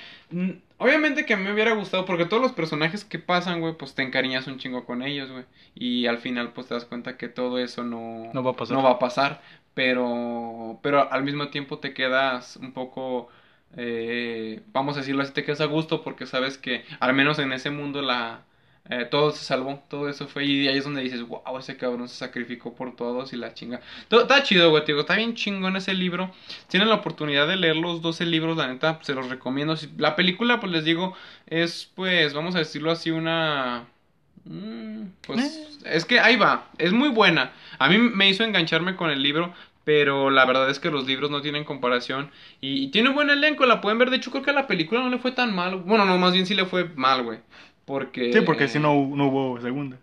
obviamente que a mí me hubiera gustado, porque todos los personajes que pasan, güey, pues te encariñas un chingo con ellos, güey. Y al final, pues te das cuenta que todo eso no, no va a pasar. No va a pasar, pero, pero al mismo tiempo te quedas un poco... Eh, vamos a decirlo así, te quedas a gusto porque sabes que al menos en ese mundo la eh, todo se salvó, todo eso fue, y ahí es donde dices, wow, ese cabrón se sacrificó por todos y la chinga. Todo, está chido, güey, te digo, está bien chingón ese libro. Tienen la oportunidad de leer los doce libros, la neta, se los recomiendo. La película, pues les digo, es, pues, vamos a decirlo así, una... Pues, es que ahí va, es muy buena. A mí me hizo engancharme con el libro, pero la verdad es que los libros no tienen comparación. Y, y tiene un buen elenco, la pueden ver. De hecho, creo que a la película no le fue tan mal. Bueno, no, más bien sí le fue mal, güey. Porque... Sí, porque eh, si no, no hubo segunda.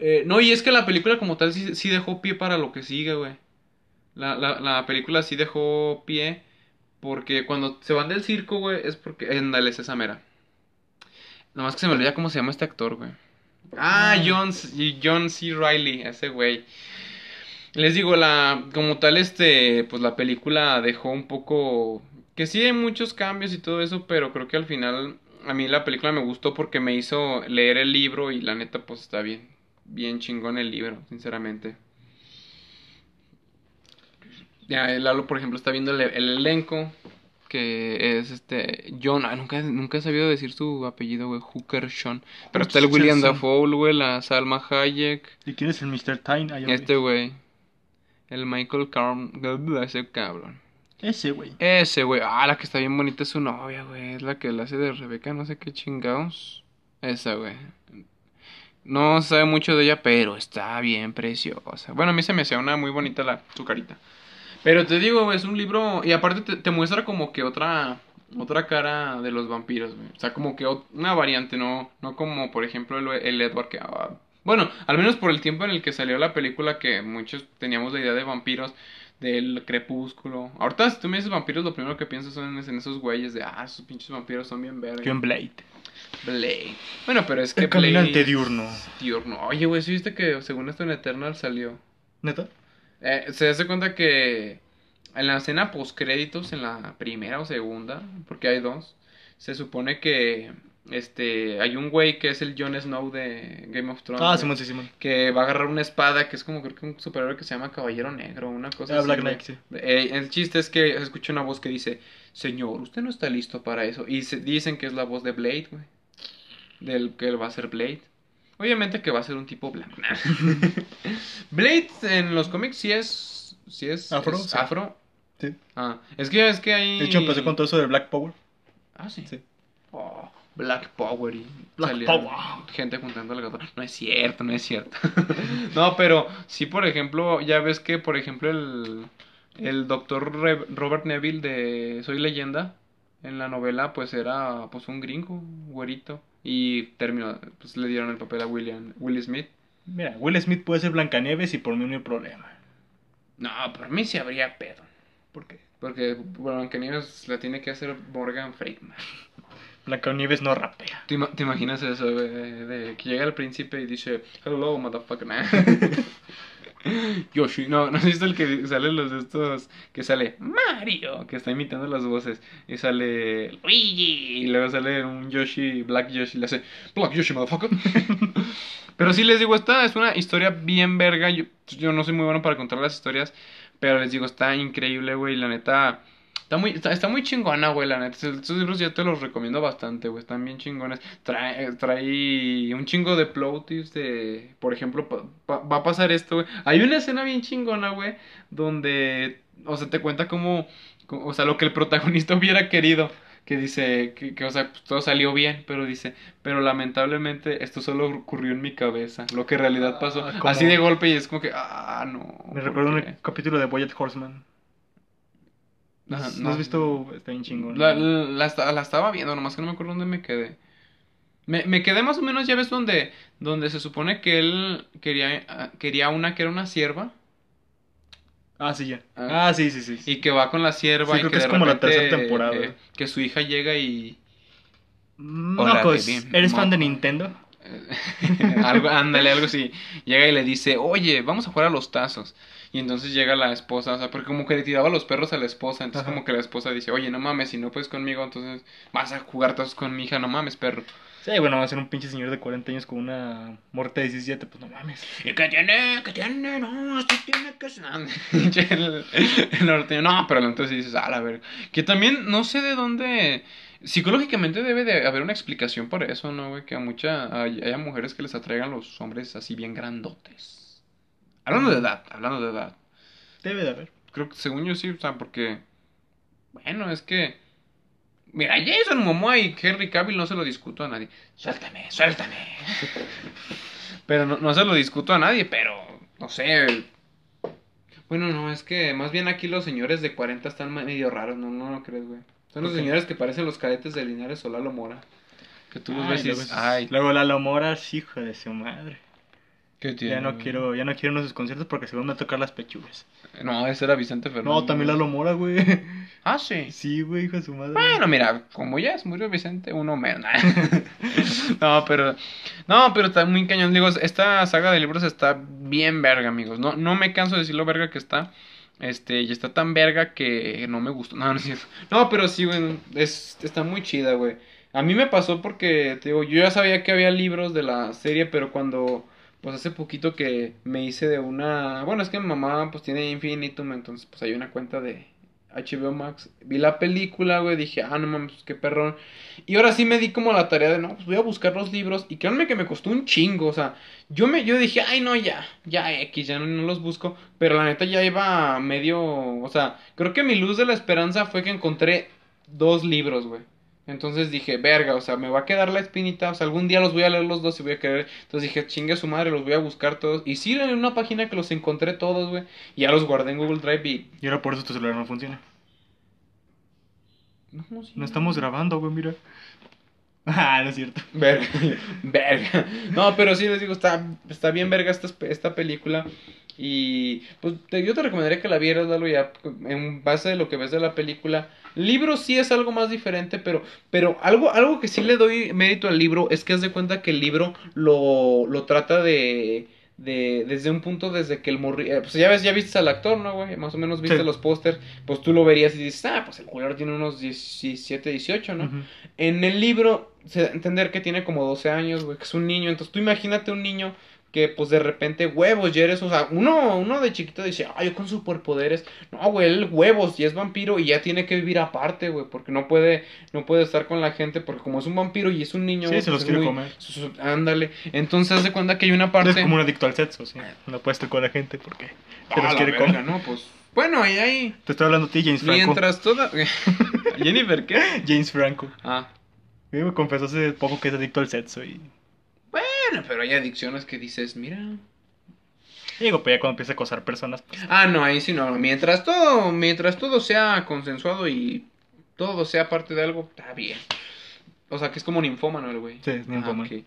Eh, no, y es que la película como tal sí, sí dejó pie para lo que sigue, güey. La, la, la película sí dejó pie porque cuando se van del circo, güey, es porque... Ándale, es esa mera. Nomás que se me olvida cómo se llama este actor, güey. Ah, John, John C. Reilly, ese güey. Les digo, la como tal, este, pues la película dejó un poco... Que sí hay muchos cambios y todo eso, pero creo que al final... A mí la película me gustó porque me hizo leer el libro y la neta, pues está bien. Bien chingón el libro, sinceramente. Ya, Lalo, por ejemplo, está viendo el, el elenco... Que es este... John... Ah, nunca, nunca he sabido decir su apellido, güey. Hooker Sean. Pero está el William Dafoe, güey. La Salma Hayek. ¿Y quién es el mister Tiny? Este, güey. El Michael Carm... Ese cabrón. Ese, güey. Ese, güey. Ah, la que está bien bonita es su novia, güey. Es la que la hace de Rebeca, no sé qué chingados. Esa, güey. No sabe mucho de ella, pero está bien preciosa. Bueno, a mí se me hacía una muy bonita la... su carita. Pero te digo, güey, es un libro... Y aparte te, te muestra como que otra... Otra cara de los vampiros, güey. O sea, como que o, una variante, ¿no? No como, por ejemplo, el, el Edward que... Ah, bueno, al menos por el tiempo en el que salió la película, que muchos teníamos la idea de vampiros, del crepúsculo. Ahorita, si tú me dices vampiros, lo primero que pienso son en, en esos güeyes de... Ah, esos pinches vampiros son bien verdes. John Blade. Blade. Bueno, pero es que el Blade... Caminante diurno. Diurno. Oye, güey, ¿sí viste que según esto en Eternal salió? ¿Neta? Eh, se hace cuenta que en la escena postcréditos, en la primera o segunda, porque hay dos, se supone que este hay un güey que es el Jon Snow de Game of Thrones. Ah, Simón, sí, Simón. Que va a agarrar una espada que es como creo que un superhéroe que se llama Caballero Negro, una cosa ah, así. Black Knight, sí. Eh, el chiste es que se escucha una voz que dice, señor, usted no está listo para eso. Y se, dicen que es la voz de Blade, güey. Del que él va a ser Blade. Obviamente que va a ser un tipo blanco. Blade en los cómics sí es... Sí es... Afro. Es sí. Afro. Sí. Ah, es que es que hay... De hecho empecé con todo eso de Black Power. Ah, sí. Sí. Oh, Black Power y... Black Power. Gente juntando al gato. No es cierto, no es cierto. No, pero sí, por ejemplo, ya ves que, por ejemplo, el... El doctor Re- Robert Neville de Soy Leyenda, en la novela, pues era pues un gringo, güerito. Y terminó, pues le dieron el papel a William, Will Smith. Mira, Will Smith puede ser Blancanieves y por mí no hay problema. No, por mí sí habría pedo. ¿Por qué? Porque Blancanieves la tiene que hacer Morgan Freeman. Blancanieves no rapea. ¿Te, te imaginas eso? De, de, de que llega el príncipe y dice, hello, motherfucker. Yoshi, no, ¿no has visto el que sale los de estos? Que sale Mario, que está imitando las voces. Y sale Luigi. Y luego sale un Yoshi, Black Yoshi. Le hace Black Yoshi, motherfucker. Pero sí les digo, esta es una historia bien verga. Yo, yo no soy muy bueno para contar las historias. Pero les digo, está increíble, güey. La neta, está muy, está, está muy chingona, güey. La neta, estos libros ya te los recomiendo bastante, güey. Están bien chingones. Trae, trae un chingo de plot tips de... Por ejemplo, pa, pa, va a pasar esto, güey. Hay una escena bien chingona, güey, donde, o sea, te cuenta como, como, o sea, lo que el protagonista hubiera querido. Que dice, que, que o sea, pues, todo salió bien, pero dice, pero lamentablemente esto solo ocurrió en mi cabeza. Lo que en realidad pasó, ah, así de golpe, y es como que, ah, no. Me recuerdo un capítulo de Bojack Horseman. No, no, ¿no has visto? Está bien chingón. La, la, la, la estaba viendo, nomás que no me acuerdo dónde me quedé. Me, me quedé más o menos, ya ves, donde, donde se supone que él quería, quería una que era una sierva. Ah, sí, ya. Ah, ah sí, sí, sí, sí. Y que va con la sierva. Sí, y creo que, que es como repente, la tercera temporada. Eh, que su hija llega y... Marcos, ¿eres fan de Nintendo? algo, ándale, algo así. Llega y le dice, oye, vamos a jugar a los tazos. Y entonces llega la esposa, o sea, porque como que le tiraba los perros a la esposa. Entonces, ajá, como que la esposa dice, oye, no mames, si no puedes conmigo, entonces vas a jugar tazos con mi hija, no mames, perro. Sí, bueno, va a ser un pinche señor de cuarenta años con una muerte de diecisiete, pues no mames. ¿Y qué tiene? ¿Qué tiene? No, sí tiene que ser. el, el norteño, no, pero entonces dices, ah, la verga. Que también, no sé de dónde... Psicológicamente debe de haber una explicación para eso, ¿no, güey? Que a muchas... Hay, hay mujeres que les atraigan los hombres así bien grandotes. Hablando de edad, hablando de edad. Debe de haber. Creo que según yo sí, o sea, porque... Bueno, es que... Mira, Jason Momoa y Henry Cavill no se lo discuto a nadie. Suéltame, suéltame. Pero no, no se lo discuto a nadie, pero... No sé... Bueno, no, es que más bien aquí los señores de cuarenta están medio raros. No, no, no crees, güey. Son los señores que parecen los cadetes de Linares o Lalo Mora. Que tú los ves y dices... Ay, luego Lalo Mora es hijo de su madre. ¿Qué tiene? Ya no quiero, ya no quiero uno de sus conciertos porque según me va a tocar las pechugas. No, ese era Vicente Fernández. No, también Lalo Mora, güey. Ah, sí. Sí, güey, hijo de su madre. Bueno, mira, como ya es murió Vicente, uno menos. No, pero... No, pero está muy cañón. Digo, esta saga de libros está bien verga, amigos. No, no me canso de decir lo verga que está... Este, y está tan verga que no me gustó. No, no es cierto. No, pero sí, güey, es, está muy chida, güey. A mí me pasó porque, te digo, yo ya sabía que había libros de la serie, pero cuando, pues hace poquito que me hice de una... Bueno, es que mi mamá, pues, tiene Infinitum, entonces, pues, hay una cuenta de H B O Max. Vi la película, güey, dije, ah, no mames, qué perrón. Y ahora sí me di como la tarea de, no, pues, voy a buscar los libros. Y créanme que me costó un chingo, o sea, yo me yo dije, ay, no, ya, ya X, ya no, no los busco. Pero la neta ya iba medio, o sea, creo que mi luz de la esperanza fue que encontré dos libros, güey. Entonces dije, verga, o sea, me va a quedar la espinita, o sea, algún día los voy a leer los dos y voy a querer. Entonces dije, chingue su madre, los voy a buscar todos. Y sí, en una página que los encontré todos, güey. Y ya los guardé en Google Drive y... Y ahora por eso tu celular no funciona. No, no, sí, no estamos grabando, güey, mira. Ah, no es cierto. Verga, verga. No, pero sí, les digo, está, está bien verga esta, esta película. Y pues te, yo te recomendaría que la vieras, Lalo, ya en base de lo que ves de la película. Libro sí es algo más diferente, pero pero algo algo que sí le doy mérito al libro es que haz de cuenta que el libro lo lo trata de de desde un punto desde que el morri... Pues ya ves, ya viste al actor, ¿no, güey? Más o menos viste sí. Los pósters, pues tú lo verías y dices, ah, pues el culero tiene unos diecisiete, dieciocho, ¿no? Uh-huh. En el libro se da a entender que tiene como doce años, güey, que es un niño. Entonces tú imagínate un niño... Que, pues, de repente, huevos, ya eres... O sea, uno uno de chiquito dice... Ay, yo con superpoderes... No, güey, él huevos, y es vampiro... Y ya tiene que vivir aparte, güey... Porque no puede... No puede estar con la gente... Porque como es un vampiro y es un niño... Sí, wey, se los quiere comer... Ándale... Entonces, se cuenta que hay una parte... Es como un adicto al sexo, sí... No puede estar con la gente porque... Se ah, los quiere verga, comer... No, pues... Bueno, ahí, ahí... Te estoy hablando a ti, James Franco... Mientras toda... ¿Jennifer qué? James Franco... Ah... Me confesó hace poco que es adicto al sexo y... Bueno, pero hay adicciones que dices, mira... Digo, pues ya cuando empieza a acosar personas... Pues... Ah, no, ahí sí no. Mientras todo, mientras todo sea consensuado y todo sea parte de algo, está bien. O sea, que es como ninfómano el güey. Sí, es ninfómano. Okay.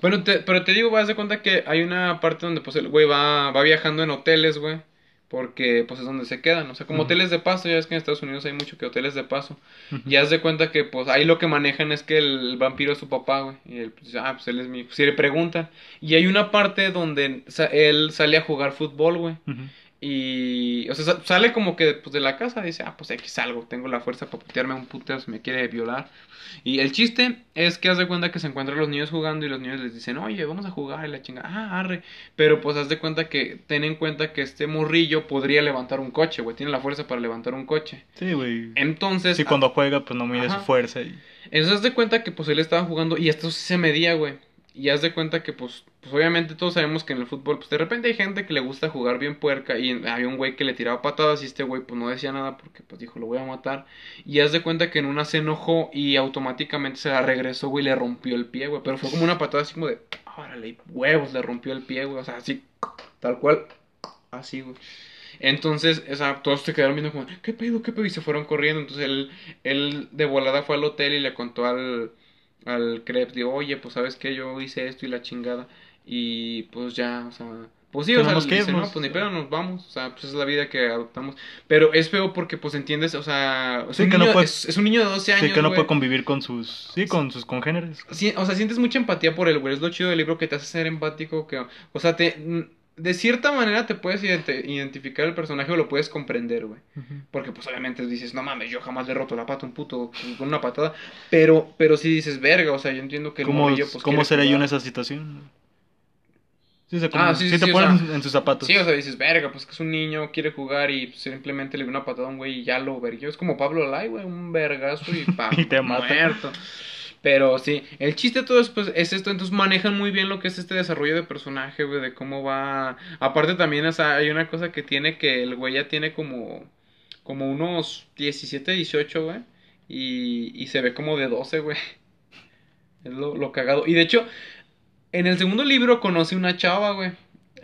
Bueno, te, pero te digo, vas de cuenta que hay una parte donde pues el güey va, va viajando en hoteles, güey. Porque, pues, es donde se quedan, o sea, como uh-huh. hoteles de paso, ya ves que en Estados Unidos hay mucho que hoteles de paso, uh-huh. y haz de cuenta que, pues, ahí lo que manejan es que el vampiro es su papá, güey, y él, pues, ah, pues, él es mi, si le preguntan, y hay una parte donde sa- él sale a jugar fútbol, güey, uh-huh. y, o sea, sale como que, pues, de la casa, dice, ah, pues, aquí salgo, tengo la fuerza para putearme a un puteo si me quiere violar, y el chiste es que haz de cuenta que se encuentran los niños jugando, y los niños les dicen, oye, vamos a jugar, y la chingada, ah, arre, pero, pues, haz de cuenta que, ten en cuenta que este morrillo podría levantar un coche, güey. Tiene la fuerza para levantar un coche. Sí, güey. Entonces... Sí, cuando ah, juega, pues no mide su fuerza. Y... Entonces, haz de cuenta que, pues, él estaba jugando y esto se medía, güey. Y haz de cuenta que, pues, pues, obviamente todos sabemos que en el fútbol, pues, de repente hay gente que le gusta jugar bien puerca. Y había un güey que le tiraba patadas y este güey, pues, no decía nada porque, pues, dijo, lo voy a matar. Y haz de cuenta que en una se enojó y automáticamente se la regresó, güey, y le rompió el pie, güey. Pero fue como una patada así como de... ¡Órale! ¡Huevos! Le rompió el pie, güey. O sea, así, tal cual. Así, güey. Entonces, o sea, todos se quedaron viendo como, ¿qué pedo, qué pedo? Y se fueron corriendo. Entonces, él, él de volada fue al hotel y le contó al, al Krebs. Digo, oye, pues, ¿sabes qué? Yo hice esto y la chingada. Y, pues, ya, o sea, Pues sí, o sea, que dice, no, pues ni pedo, nos vamos, o sea, pues es la vida que adoptamos. Pero es feo porque, pues, entiendes, o sea, es, sí, un, niño, no puede, es, es un niño de doce años, sí, que no, güey, puede convivir con sus, sí, con sus congéneres. Sí, o sea, sientes mucha empatía por él, güey, es lo chido del libro, que te hace ser empático, que, o sea, te... De cierta manera te puedes ident- identificar el personaje o lo puedes comprender, güey. Uh-huh. Porque, pues, obviamente dices, no mames, yo jamás le he roto la pata a un puto con una patada. Pero, pero sí dices, verga, o sea, yo entiendo que el morrillo, pues... ¿Cómo será yo en esa situación? Sí, se ah, sí, sí, sí, te sí, ponen, o sea, en sus zapatos. Sí, o sea, dices, verga, pues que es un niño, quiere jugar y simplemente le dio una patada a un güey y ya lo verguió. Es como Pablo Lai, güey, un vergazo y pa, y te mata. Muerto. Pero sí, el chiste de todo es, pues, es esto. Entonces manejan muy bien lo que es este desarrollo de personaje, güey, de cómo va. Aparte también, o sea, hay una cosa que tiene que el güey ya tiene como como unos diecisiete, dieciocho, güey, y, y se ve como de doce, güey. Es lo, lo cagado. Y de hecho, en el segundo libro conoce una chava, güey.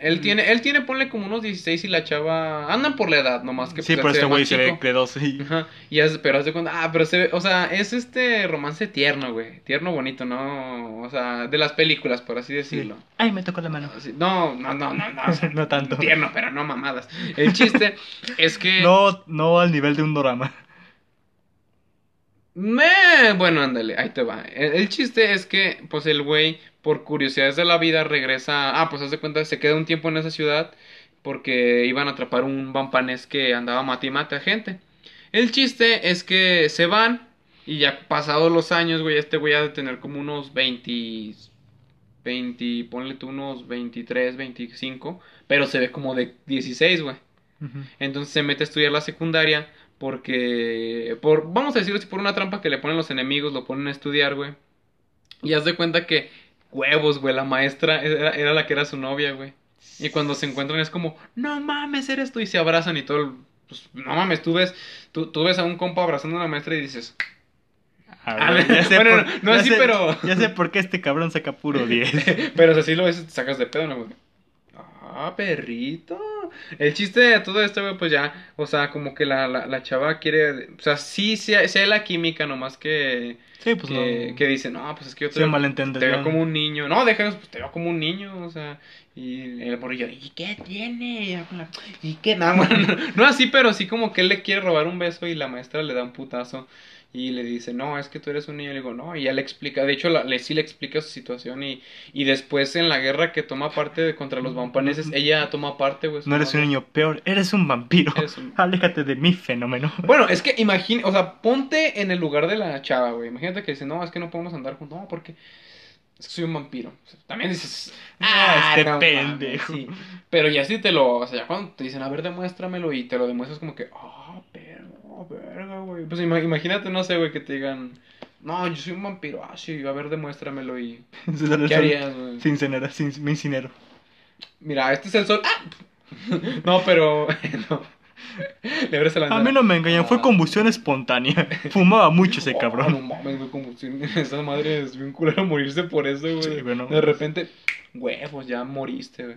Él tiene, él tiene, ponle como unos dieciséis y la chava... Andan por la edad, nomás que... Sí, pues, pero este güey se ve de doce y... Ajá, y es, pero hace cuando... Ah, pero se ve... O sea, es este romance tierno, güey. Tierno, bonito, ¿no? O sea, de las películas, por así decirlo. Sí. Ay, me tocó la mano. No, no, no, no. No, o sea, no tanto. Tierno, pero no mamadas. El chiste es que... No, no al nivel de un dorama. Me... Bueno, ándale, ahí te va. El, el chiste es que, pues, el güey... Por curiosidades de la vida regresa... Ah, pues haz de cuenta, se queda un tiempo en esa ciudad... Porque iban a atrapar un vampanés que andaba mata y mata a gente... El chiste es que se van... Y ya pasados los años, güey... Este güey ha de tener como unos veinte... veinte... Ponle tú unos veintitrés, veinticinco... Pero se ve como de dieciséis, güey... Uh-huh. Entonces se mete a estudiar la secundaria... Porque... por Vamos a decirlo así, por una trampa que le ponen los enemigos... Lo ponen a estudiar, güey... Y haz de cuenta que... Huevos, güey, la maestra era, era la que era su novia, güey. Y cuando se encuentran es como, no mames, eres tú. Y se abrazan y todo el... Pues, no mames, tú ves, tú, tú ves a un compa abrazando a la maestra y dices... A ver, ya sé bueno, por, no, no ya así, sé, pero... Ya sé por qué este cabrón saca puro diez. Pero si así lo ves, te sacas de pedo, ¿no, güey? Ah, perrito. El chiste de todo esto, güey, pues ya... O sea, como que la, la, la chava quiere... O sea, sí, sí, sí hay la química, nomás que... Sí, pues que, no. Que dice, no, pues es que yo te, veo, te veo como un niño. No, déjanos, pues te veo como un niño, o sea. Y el morrillo, ¿y qué tiene? ¿Y qué? No, bueno, no, no así, pero sí como que él le quiere robar un beso y la maestra le da un putazo. Y le dice, no, es que tú eres un niño. Le digo, no, y ya le explica. De hecho, la, le sí le explica su situación. Y, y después en la guerra que toma parte de, contra los vampaneses, ella toma parte, güey. No eres un niño, peor, eres un vampiro. Eres un... Aléjate de mi fenómeno. Bueno, es que imagina, o sea, ponte en el lugar de la chava, güey. Imagínate que dice, no, es que no podemos andar juntos. No, porque es que soy un vampiro. O sea, también dices, ah, este no, pendejo. Sí. Pero ya sí te lo, o sea, ya cuando te dicen, a ver, demuéstramelo. Y te lo demuestras como que, ah, oh, pero... Oh, verga, güey. Pues imagínate, no sé, güey, que te digan, no, yo soy un vampiro, ah, sí, a ver, demuéstramelo y... ¿Qué harías, güey? Sin cenar, sin, me incinero. Mira, este es el sol, ah. No, pero, no. Le a mí no me engañan, ah. Fue combustión espontánea. Fumaba mucho ese oh, cabrón. No mames, güey, combustión, esa madre es bien culero morirse por eso, güey. Sí, bueno, de repente, güey, pues ya moriste, güey.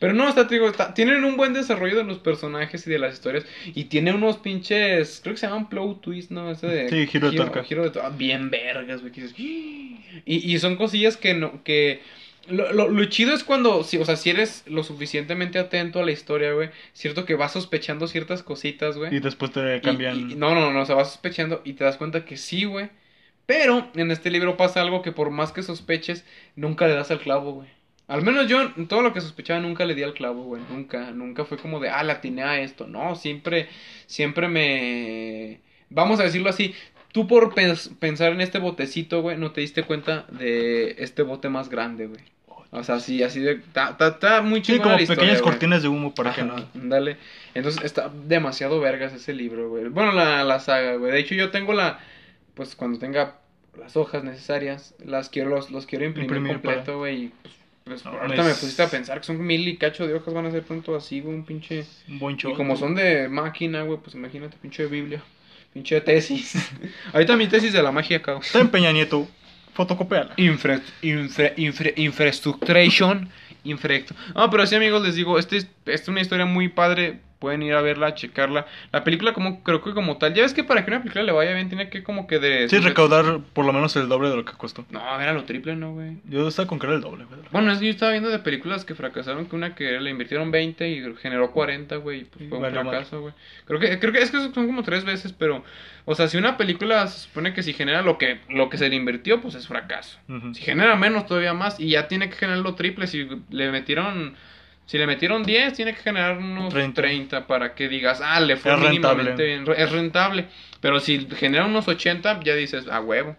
Pero no, está, te digo, está, tienen un buen desarrollo de los personajes y de las historias. Y tiene unos pinches, creo que se llaman plot twist, ¿no? Ese de, sí, giro de torca. Giro de torca, bien vergas, güey. Y, y son cosillas que no, que... Lo, lo, lo chido es cuando, si, o sea, si eres lo suficientemente atento a la historia, güey. Cierto que vas sospechando ciertas cositas, güey. Y después te cambian. Y, y, no, no, no, o sea, vas sospechando y te das cuenta que sí, güey. Pero en este libro pasa algo que por más que sospeches, nunca le das al clavo, güey. Al menos yo, todo lo que sospechaba, nunca le di al clavo, güey, nunca, nunca fue como de, ah, le atiné a esto, no, siempre, siempre me, vamos a decirlo así, tú por pens- pensar en este botecito, güey, no te diste cuenta de este bote más grande, güey, o sea, sí, así de, está ta, ta, ta, muy chingona. Sí, como la historia, pequeñas güey. Cortinas de humo, para que no. Dale, entonces está demasiado vergas ese libro, güey, bueno, la, la saga, güey, de hecho yo tengo la, pues cuando tenga las hojas necesarias, las quiero, los, los quiero imprimir, imprimir completo, güey, para... y pues. Pues no, ahorita es... me pusiste a pensar que son mil y cacho de hojas, van a ser pronto así, güey, un pinche... Un buen show, y como güey. Son de máquina, güey, pues imagínate, pinche biblia, pinche tesis. Ahorita mi tesis de la magia, cabrón. Está en Peña Nieto, fotocopiala. Infra... infra... infra... infrastructuration... Infrecto. Ah, pero sí, amigos, les digo, este es una historia muy padre. Pueden ir a verla, a checarla. La película como creo que como tal, ya ves que para que una película le vaya bien tiene que como que de... Sí, recaudar por lo menos el doble de lo que costó. No, era lo triple, no, güey. Yo estaba con que era el doble, güey. Bueno, es que yo estaba viendo de películas que fracasaron, que una que le invirtieron veinte y generó cuarenta, güey. Pues fue un vale, fracaso, güey. Creo que, creo que es que son como tres veces, pero... O sea, si una película se supone que si genera lo que, lo que se le invirtió, pues es fracaso. Uh-huh. Si genera menos, todavía más. Y ya tiene que generar lo triple. Si le metieron... Si le metieron diez, tiene que generar unos treinta, treinta para que digas, ah, le fue es mínimamente rentable. bien, es rentable. Pero si genera unos ochenta, ya dices, a huevo.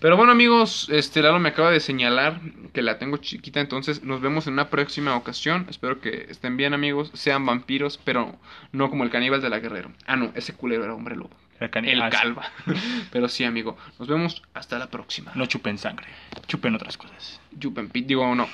Pero bueno, amigos, este Lalo me acaba de señalar que la tengo chiquita, entonces nos vemos en una próxima ocasión. Espero que estén bien, amigos, sean vampiros, pero no como el caníbal de la Guerrero. Ah, no, ese culero era hombre lobo. El, el calva. Pero sí, amigo, nos vemos hasta la próxima. No chupen sangre, chupen otras cosas. Chupen pit, digo, no.